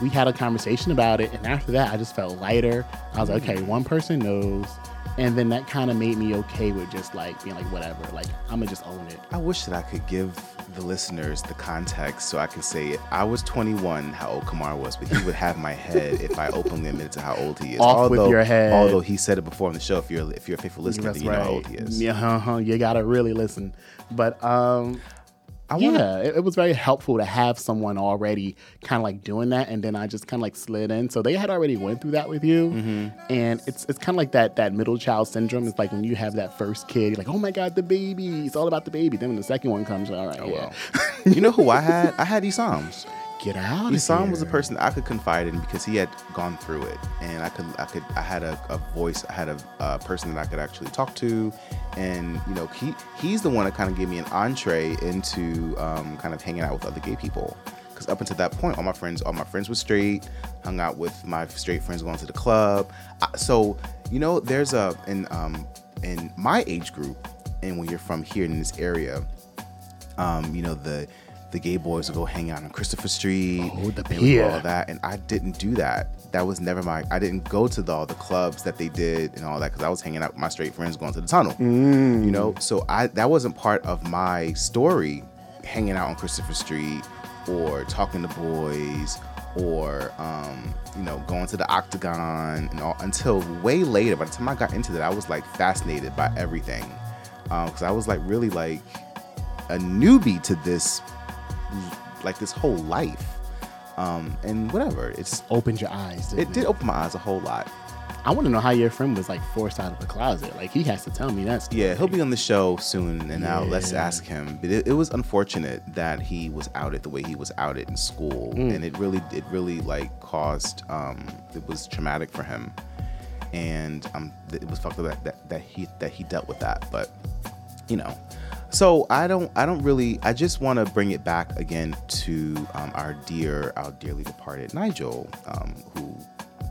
we had a conversation about it. And after that, I just felt lighter. I was like, okay, one person knows. And then that kind of made me okay with just like being like, whatever, like, I'm going to just own it. I wish that I could give the listeners the context so I could say it. I was twenty-one, how old Kamar was, but he would have my head if I openly admitted to how old he is. Off although, with your head. Although he said it before on the show, if you're, if you're a faithful listener, then you right. know how old he is. Yeah, you got to really listen. But um, I wanna, yeah, it, it was very helpful to have someone already kind of like doing that. And then I just kind of like slid in. So they had already went through that with you. Mm-hmm. And it's it's kind of like that that middle child syndrome. It's like when you have that first kid, you're like, oh, my God, the baby. It's all about the baby. Then when the second one comes, you're like, all right, oh, yeah. well. You know who I had? I had Isam. Get out of Isam here. Was a person that I could confide in because he had gone through it, and I could, I could, I had a, a voice, I had a, a person that I could actually talk to, and you know, he, he's the one that kind of gave me an entree into um, kind of hanging out with other gay people. Because up until that point, all my friends, all my friends were straight. Hung out with my straight friends going to the club. I, so you know, there's a in um, in my age group, and when you're from here in this area, um, you know the. The gay boys would go hang out on Christopher Street, oh, the and do all that, and I didn't do that. That was never my. I didn't go to the, all the clubs that they did and all that because I was hanging out with my straight friends going to the tunnel, mm. you know. So I that wasn't part of my story, hanging out on Christopher Street or talking to boys or um, you know going to the Octagon and all until way later. By the time I got into that, I was like fascinated by everything because um, I was like really like a newbie to this. Like this whole life um, and whatever it's opened your eyes. It, it did open my eyes a whole lot. I want to know how your friend was like forced out of the closet. Like he has to tell me that story. Yeah, he'll be on the show soon and yeah. now let's ask him. But it, it was unfortunate that he was outed the way he was outed in school mm. and it really it really like caused um, it was traumatic for him and um, it was fucked up that, that, that he that he dealt with that but you know. So I don't, I don't really, I just want to bring it back again to um, our dear, our dearly departed Nigel, um, who,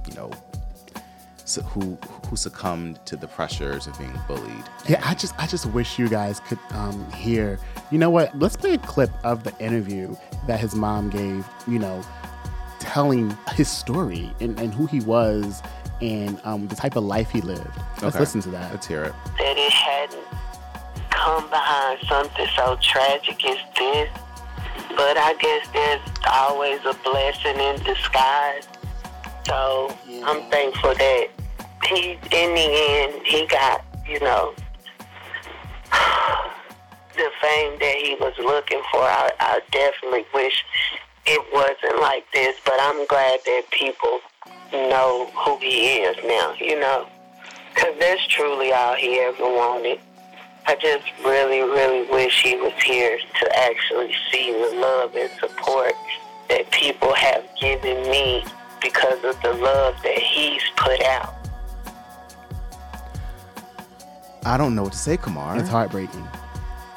you know, so who who succumbed to the pressures of being bullied. Yeah, I just, I just wish you guys could um, hear. You know what? Let's play a clip of the interview that his mom gave. You know, telling his story and, and who he was and um, the type of life he lived. Let's okay. listen to that. Let's hear it. That it hadn't. Come behind something so tragic as this, but I guess there's always a blessing in disguise. So yeah. I'm thankful that he, in the end, he got, you know, the fame that he was looking for. I, I definitely wish it wasn't like this, but I'm glad that people know who he is now, you know, because that's truly all he ever wanted. I just really, really wish he was here to actually see the love and support that people have given me because of the love that he's put out. I don't know what to say, Kamar. It's heartbreaking.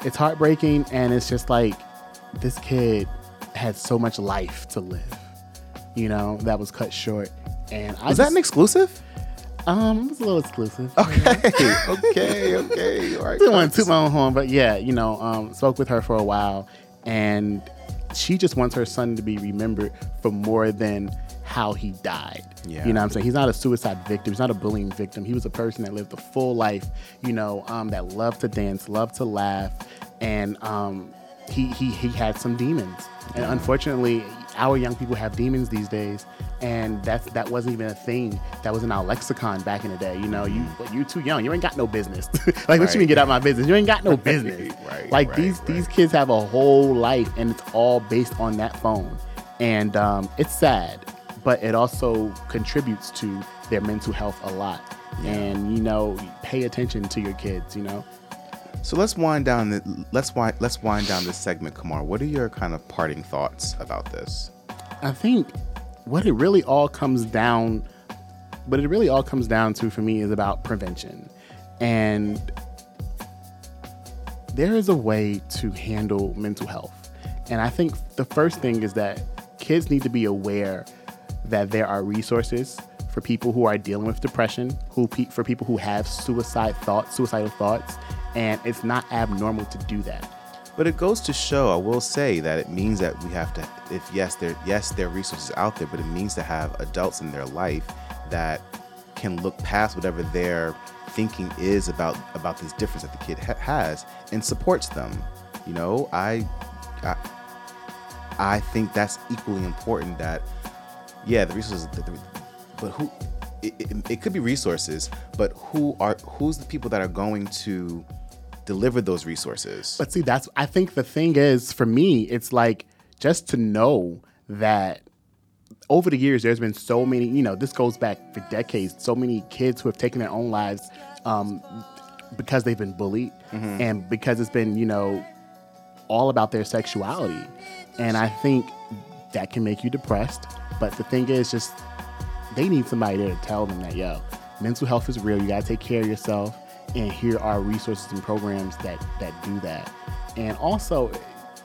It's heartbreaking, and it's just like this kid had so much life to live, you know, that was cut short. And I was that an exclusive? Um, it was a little exclusive. Okay, you know? okay, okay. All right, didn't want to toot my own horn, but yeah, you know, um, spoke with her for a while, and she just wants her son to be remembered for more than how he died. Yeah. You know what I'm saying? He's not a suicide victim. He's not a bullying victim. He was a person that lived a full life, you know, um, that loved to dance, loved to laugh, and um, he, he, he had some demons. And yeah. unfortunately, our young people have demons these days, and that's that wasn't even a thing that was in our lexicon back in the day. You know, you you're too young. You ain't got no business. Like, right. what you mean get out of my business? You ain't got no business. right, like right, these right. these kids have a whole life, and it's all based on that phone. And um, it's sad, but it also contributes to their mental health a lot. Yeah. And you know, pay attention to your kids. You know. So let's wind down the let's wind let's wind down this segment, Kamar. What are your kind of parting thoughts about this? I think what it really all comes down, what it really all comes down to for me is about prevention, and there is a way to handle mental health. And I think the first thing is that kids need to be aware that there are resources for people who are dealing with depression, who pe- for people who have suicide thoughts, suicidal thoughts, and it's not abnormal to do that. But it goes to show, I will say, that it means that we have to, if yes, there yes, there are resources out there, but it means to have adults in their life that can look past whatever their thinking is about about this difference that the kid ha- has and supports them. You know, I, I I think that's equally important. That, yeah, the resources, the, the, but who, it, it, it could be resources, but who are, who's the people that are going to deliver those resources? But see, that's, I think the thing is, for me, it's like, just to know that over the years, there's been so many, you know, this goes back for decades, so many kids who have taken their own lives um, because they've been bullied, mm-hmm. and because it's been, you know, all about their sexuality. And I think that can make you depressed. But the thing is, just, they need somebody there to tell them that, yo, mental health is real. You got to take care of yourself. And here are resources and programs that, that do that. And also,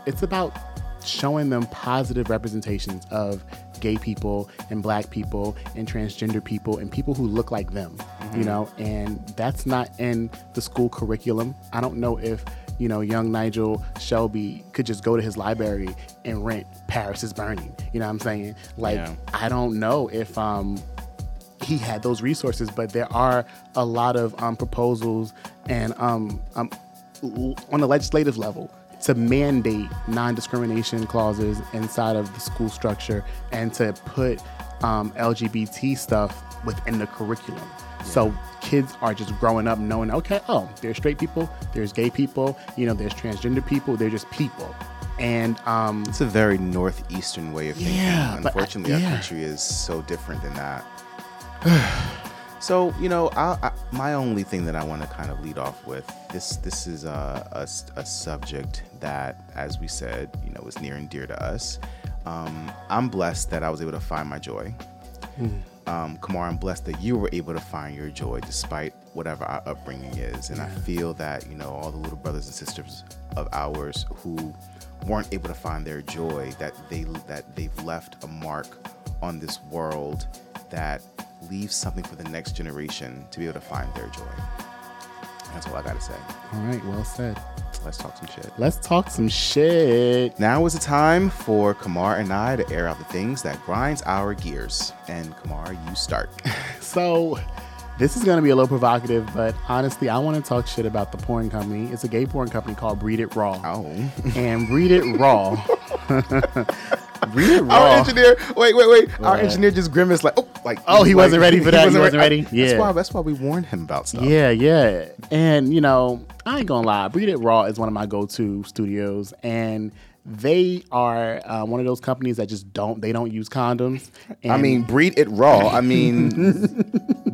it's about showing them positive representations of gay people and black people and transgender people and people who look like them, mm-hmm. you know, and that's not in the school curriculum. I don't know if, you know, young Nigel Shelby could just go to his library and rent Paris is Burning. You know what I'm saying? Like, yeah. I don't know if um, he had those resources, but there are a lot of um, proposals and um, um, on the legislative level to mandate non-discrimination clauses inside of the school structure and to put um, L G B T stuff within the curriculum. Yeah. So kids are just growing up knowing, okay, oh, there's straight people, there's gay people, you know, there's transgender people, they're just people. And um, it's a very northeastern way of thinking. Yeah, Unfortunately, I, yeah. our country is so different than that. So, you know, I, I, my only thing that I want to kind of lead off with, this this is a, a, a subject that, as we said, you know, is near and dear to us. Um, I'm blessed that I was able to find my joy. Mm. Um, Kamar, I'm blessed that you were able to find your joy despite whatever our upbringing is. And yeah. I feel that, you know, all the little brothers and sisters of ours who weren't able to find their joy, that they that they've left a mark on this world that leave something for the next generation to be able to find their joy. That's all I gotta say. All right, well said. Let's talk some shit. Let's talk some shit. Now is the time for Kamar and I to air out the things that grinds our gears. And Kamar, you start. So this is gonna be a little provocative, but honestly, I wanna talk shit about the porn company. It's a gay porn company called Breed It Raw. Oh. And Breed It Raw. Breed It Raw. Our engineer, wait, wait, wait. What? Our engineer just grimaced like, oh. Like, oh, he like, wasn't ready for that. He wasn't, he wasn't ready. ready. Yeah, that's why, that's why we warned him about stuff. Yeah, yeah. And you know, I ain't gonna lie. Breed It Raw is one of my go-to studios, and they are uh, one of those companies that just don't. They don't use condoms. And I mean, Breed It Raw. I mean,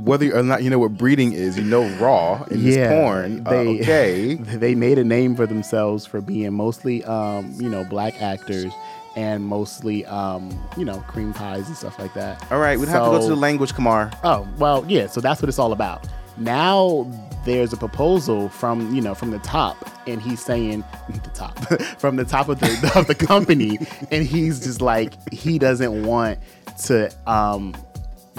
whether or not you know what breeding is, you know raw in yeah, this porn. They, uh, okay, they made a name for themselves for being mostly, um, you know, black actors. And mostly, um, you know, cream pies and stuff like that. All right, we'd so, have to go to the language, Kamar. Oh, well, yeah, so that's what it's all about. Now there's a proposal from, you know, from the top, and he's saying, the top, from the top of the, of the company, and he's just like, he doesn't want to um,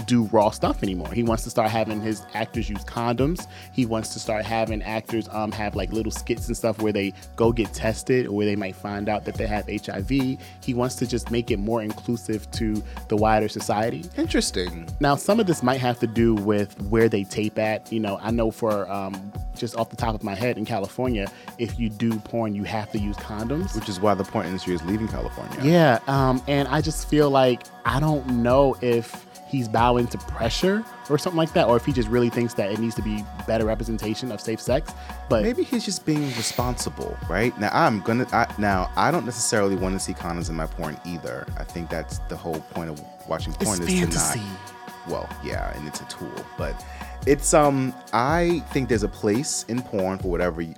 do raw stuff anymore. He wants to start having his actors use condoms. He wants to start having actors um, have like little skits and stuff where they go get tested or where they might find out that they have H I V. He wants to just make it more inclusive to the wider society. Interesting. Now, some of this might have to do with where they tape at. You know, I know for um, just off the top of my head in California, if you do porn, you have to use condoms. Which is why the porn industry is leaving California. Yeah. Um, and I just feel like I don't know if he's bowing to pressure or something like that, or if he just really thinks that it needs to be better representation of safe sex. But maybe he's just being responsible, right? Now I'm gonna. I, now I don't necessarily want to see condoms in my porn either. I think that's the whole point of watching porn, it's is fantasy. To not. Well, yeah, and it's a tool, but it's um. I think there's a place in porn for whatever, you,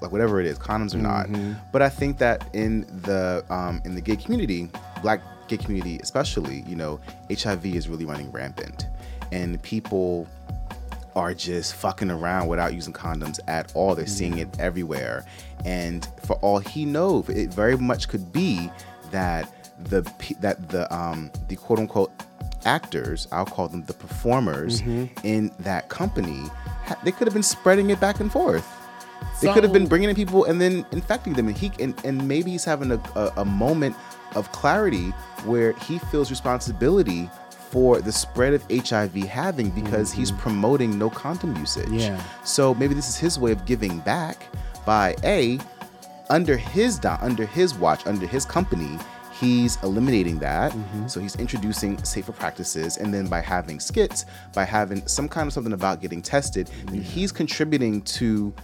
like whatever it is, condoms or mm-hmm. not. But I think that in the um in the gay community, black. gay community especially, you know, H I V is really running rampant and people are just fucking around without using condoms at all. They're mm-hmm. seeing it everywhere, and for all he knows, it very much could be that the that the um the quote unquote actors, I'll call them the performers, mm-hmm. in that company, they could have been spreading it back and forth. So, they could have been bringing in people and then infecting them. And he and, and maybe he's having a, a, a moment of clarity where he feels responsibility for the spread of H I V having because mm-hmm. he's promoting no condom usage. Yeah. So maybe this is his way of giving back by A, under his under his watch, under his company, he's eliminating that. Mm-hmm. So he's introducing safer practices. And then by having skits, by having some kind of something about getting tested, mm-hmm. he's contributing to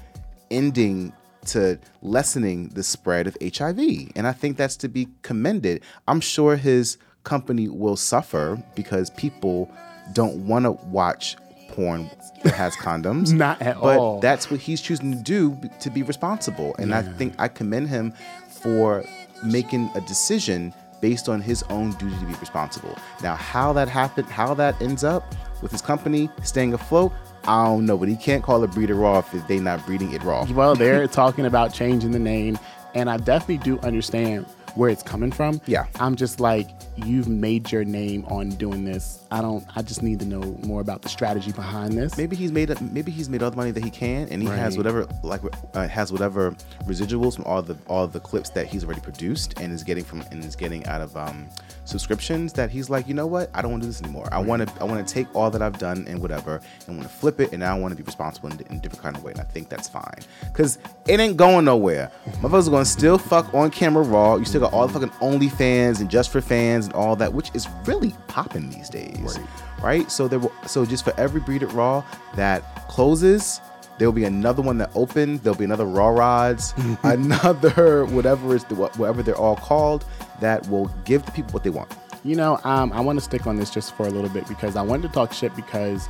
ending, to lessening the spread of H I V. And I think that's to be commended. I'm sure his company will suffer because people don't want to watch porn that has condoms. Not at but all. But that's what he's choosing to do to be responsible. And yeah. I think I commend him for making a decision based on his own duty to be responsible. Now, how that happened, how that ends up with his company staying afloat, I don't know, but he can't call it Breed It Raw if they not breeding it raw. Well, they're talking about changing the name, and I definitely do understand where it's coming from. Yeah. I'm just like, you've made your name on doing this. I don't, I just need to know more about the strategy behind this. Maybe he's made, maybe he's made all the money that he can, and he right. has whatever, like, uh, has whatever residuals from all the, all the clips that he's already produced and is getting from, and is getting out of um, subscriptions that he's like, you know what? I don't want to do this anymore. Right. I want to, I want to take all that I've done and whatever and want to flip it, and I want to be responsible in, in a different kind of way. And I think that's fine because it ain't going nowhere. Motherfuckers are going to still fuck on camera raw. You still all the fucking OnlyFans and Just for Fans and all that, which is really popping these days, right? right? So there will, so just for every Breed It Raw that closes, there will be another one that opens. There'll be another Raw Rods, another whatever is the, whatever they're all called, that will give the people what they want. You know, um, I want to stick on this just for a little bit because I wanted to talk shit because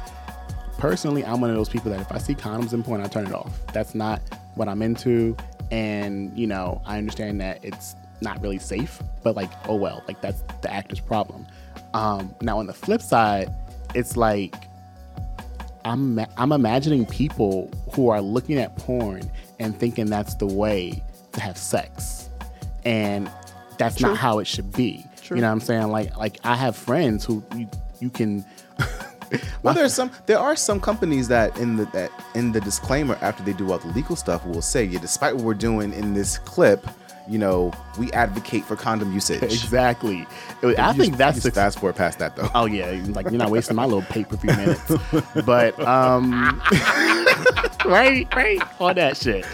personally, I'm one of those people that if I see condoms in porn, I turn it off. That's not what I'm into, and you know, I understand that it's not really safe, but like, oh well, like that's the actor's problem. Um, now on the flip side, it's like I'm I'm imagining people who are looking at porn and thinking that's the way to have sex, and that's True. Not how it should be. True. You know what I'm saying? Like like I have friends who you, you can. Well, there's some. There are some companies that in the that in the disclaimer after they do all the legal stuff will say, yeah, despite what we're doing in this clip, you know, we advocate for condom usage. Exactly. It, I you think just, that's just fast forward past that though. Oh yeah, like you're not wasting my little pay per view minutes. But um, right, right, all that shit.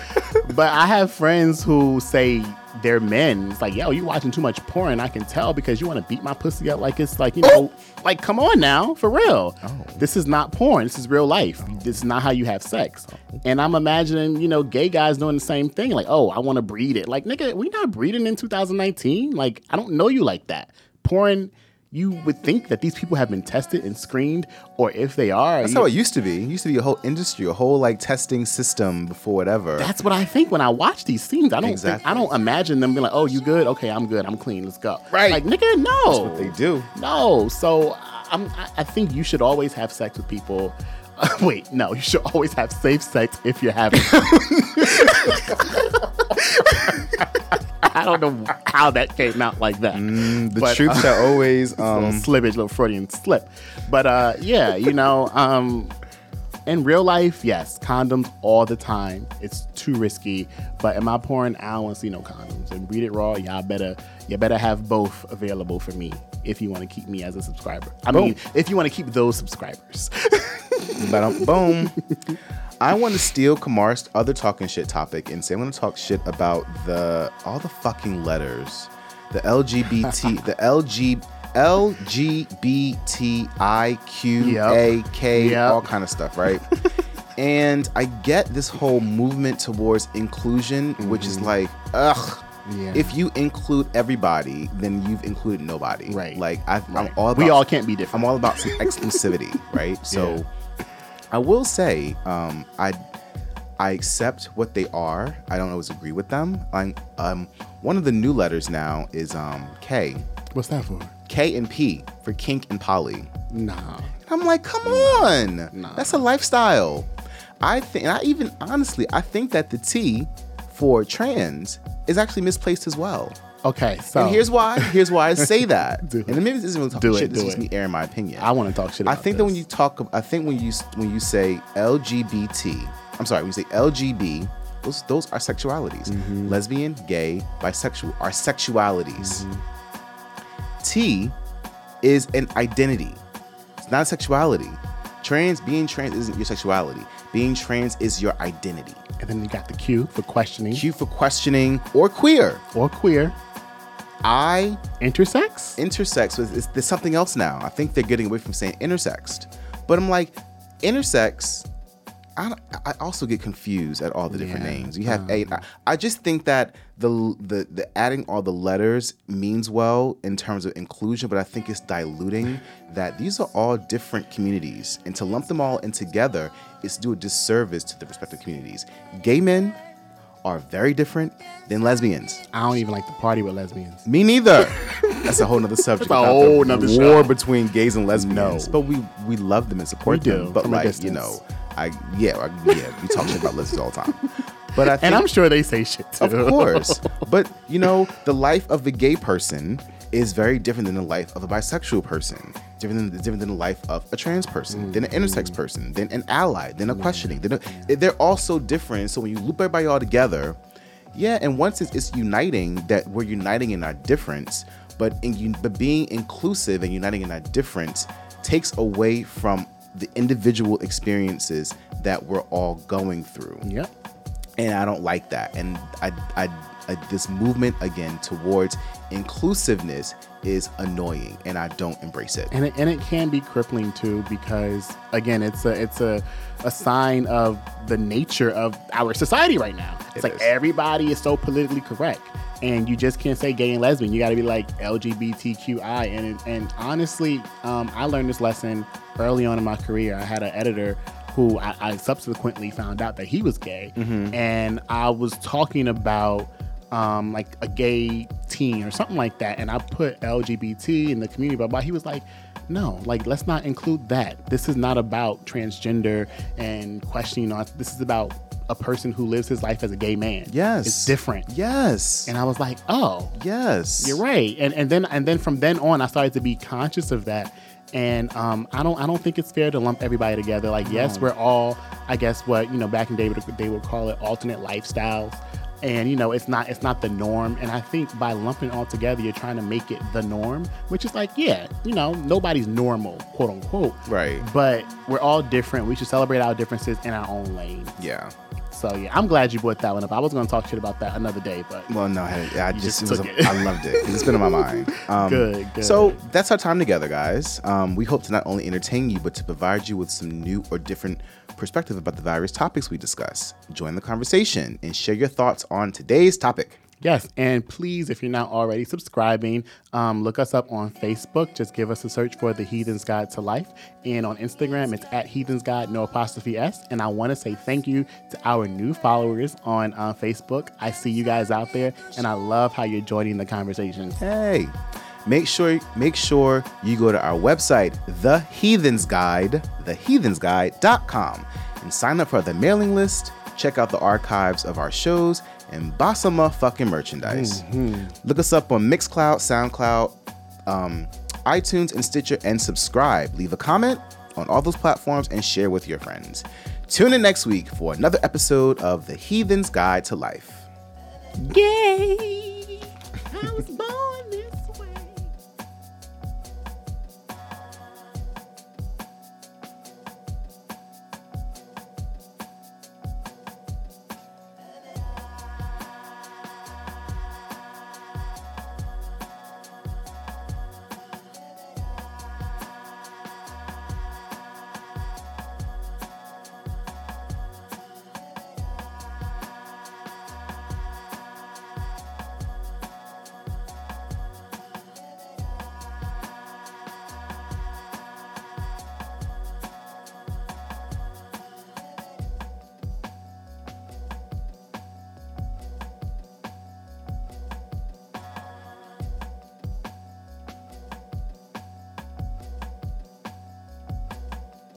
But I have friends who say they're men. It's like, yo, you watching too much porn. I can tell because you want to beat my pussy up like it's like you know, oh. like come on now, for real. Oh. This is not porn. This is real life. Oh. This is not how you have sex. And I'm imagining, you know, gay guys doing the same thing. Like, oh, I want to breed it. Like, nigga, we not breeding in two thousand nineteen. Like, I don't know you like that. Porn, you would think that these people have been tested and screened, or if they are. That's you, how it used to be. It used to be a whole industry, a whole like testing system before whatever. That's what I think when I watch these scenes. I don't exactly. think, I don't imagine them being like, oh, you good? Okay, I'm good. I'm clean. Let's go. Right. Like, nigga, no. That's what they do. No. So I'm, I think you should always have sex with people. Uh, wait, no, you should always have safe sex if you're having. I don't know how that came out like that. Mm, the but, troops uh, are always um, little slippage, little Freudian slip. But uh, yeah, you know, um, in real life, yes, condoms all the time. It's too risky. But in my porn, I don't want to see no condoms. And Breed It Raw, y'all better, you better have both available for me if you want to keep me as a subscriber. I boom. mean, if you want to keep those subscribers. Boom. I want to steal Kamar's other talking shit topic and say I'm going to talk shit about the all the fucking letters, the L G B T, the L G, L G B T I Q A K, yep. all kind of stuff, right? And I get this whole movement towards inclusion, mm-hmm. which is like, ugh. Yeah. If you include everybody, then you've included nobody. Right. Like I, right. I'm all. About, we all can't be different. I'm all about some exclusivity, right? So. Yeah. I will say, um, I I accept what they are. I don't always agree with them. I'm, um, one of the new letters now is um, K. What's that for? K and P for kink and poly. Nah. I'm like, come on. Nah. That's a lifestyle. I think. I even honestly, I think that the T for trans is actually misplaced as well. Okay, so and here's why. Here's why I say that. And maybe this isn't really talking shit. It, this is me airing my opinion. I want to talk shit. About I think this. that when you talk, I think when you when you say L G B T, I'm sorry, when you say L G B, those those are sexualities. Mm-hmm. Lesbian, gay, bisexual are sexualities. Mm-hmm. T is an identity. It's not a sexuality. Trans, being trans isn't your sexuality. Being trans is your identity. And then you got the Q for questioning. Q for questioning or queer. Or queer. I. Intersex? Intersex. It's, it's, there's something else now. I think they're getting away from saying intersexed. But I'm like, intersex, I, I also get confused at all the different yeah. names. You have um. a. I, I just think that the, the the adding all the letters means well in terms of inclusion, but I think it's diluting that these are all different communities. And to lump them all in together is to do a disservice to the respective communities. Gay men are very different than lesbians. I don't even like to party with lesbians. Me neither. That's a whole nother subject. That's a whole nother war show. Between gays and lesbians. No. But we, we love them and support we them. Do, but from like, a distance. You know. I, yeah, I, yeah, we talk shit about lesbians all the time. But I think, and I'm sure they say shit too. Of course. But, you know, the life of the gay person is very different than the life of a bisexual person, different than, different than the life of a trans person, mm-hmm. than an intersex person, than an ally, than a mm-hmm. questioning. Than a, they're all so different. So when you loop everybody all together, yeah, and once it's, it's uniting, that we're uniting in our difference, but, in, but being inclusive and uniting in our difference takes away from the individual experiences that we're all going through. Yep. And I don't like that. And I, I, I, this movement again towards inclusiveness is annoying, and I don't embrace it. And it, and it can be crippling too, because again, it's a it's a, a sign of the nature of our society right now. It's it like is. Everybody is so politically correct, and you just can't say gay and lesbian. You got to be like L G B T Q I. And and honestly, um, I learned this lesson early on in my career. I had an editor who I, I subsequently found out that he was gay, mm-hmm. and I was talking about um, like a gay teen or something like that, and I put L G B T in the community, blah blah. He was like, "No, like let's not include that. This is not about transgender and questioning. This is about a person who lives his life as a gay man. Yes, it's different. Yes." And I was like, "Oh, yes, you're right." And and then and then from then on, I started to be conscious of that. And um, I don't I don't think it's fair to lump everybody together. Like, yes, we're all, I guess what, you know, back in the day, they would call it alternate lifestyles. And, you know, it's not it's not the norm. And I think by lumping it all together, you're trying to make it the norm, which is like, yeah, you know, nobody's normal, quote unquote. Right. But we're all different. We should celebrate our differences in our own lane. Yeah. So, yeah, I'm glad you brought that one up. I was going to talk shit about that another day, but... Well, no, hey, I just... just it was a, it. I loved it. It's been in my mind. Um, good, good. So, that's our time together, guys. Um, we hope to not only entertain you, but to provide you with some new or different perspective about the various topics we discuss. Join the conversation and share your thoughts on today's topic. Yes, and please, if you're not already subscribing, um, look us up on Facebook. Just give us a search for The Heathen's Guide to Life. And on Instagram, it's at Heathen's Guide, no apostrophe S. And I want to say thank you to our new followers on uh, Facebook. I see you guys out there, and I love how you're joining the conversation. Hey, make sure make sure you go to our website, The Heathen's Guide, the heathens guide dot com, and sign up for the mailing list. Check out the archives of our shows, and buy some motherfucking merchandise. Mm-hmm. Look us up on Mixcloud, SoundCloud, um, iTunes, and Stitcher, and subscribe. Leave a comment on all those platforms and share with your friends. Tune in next week for another episode of The Heathen's Guide to Life. Yay!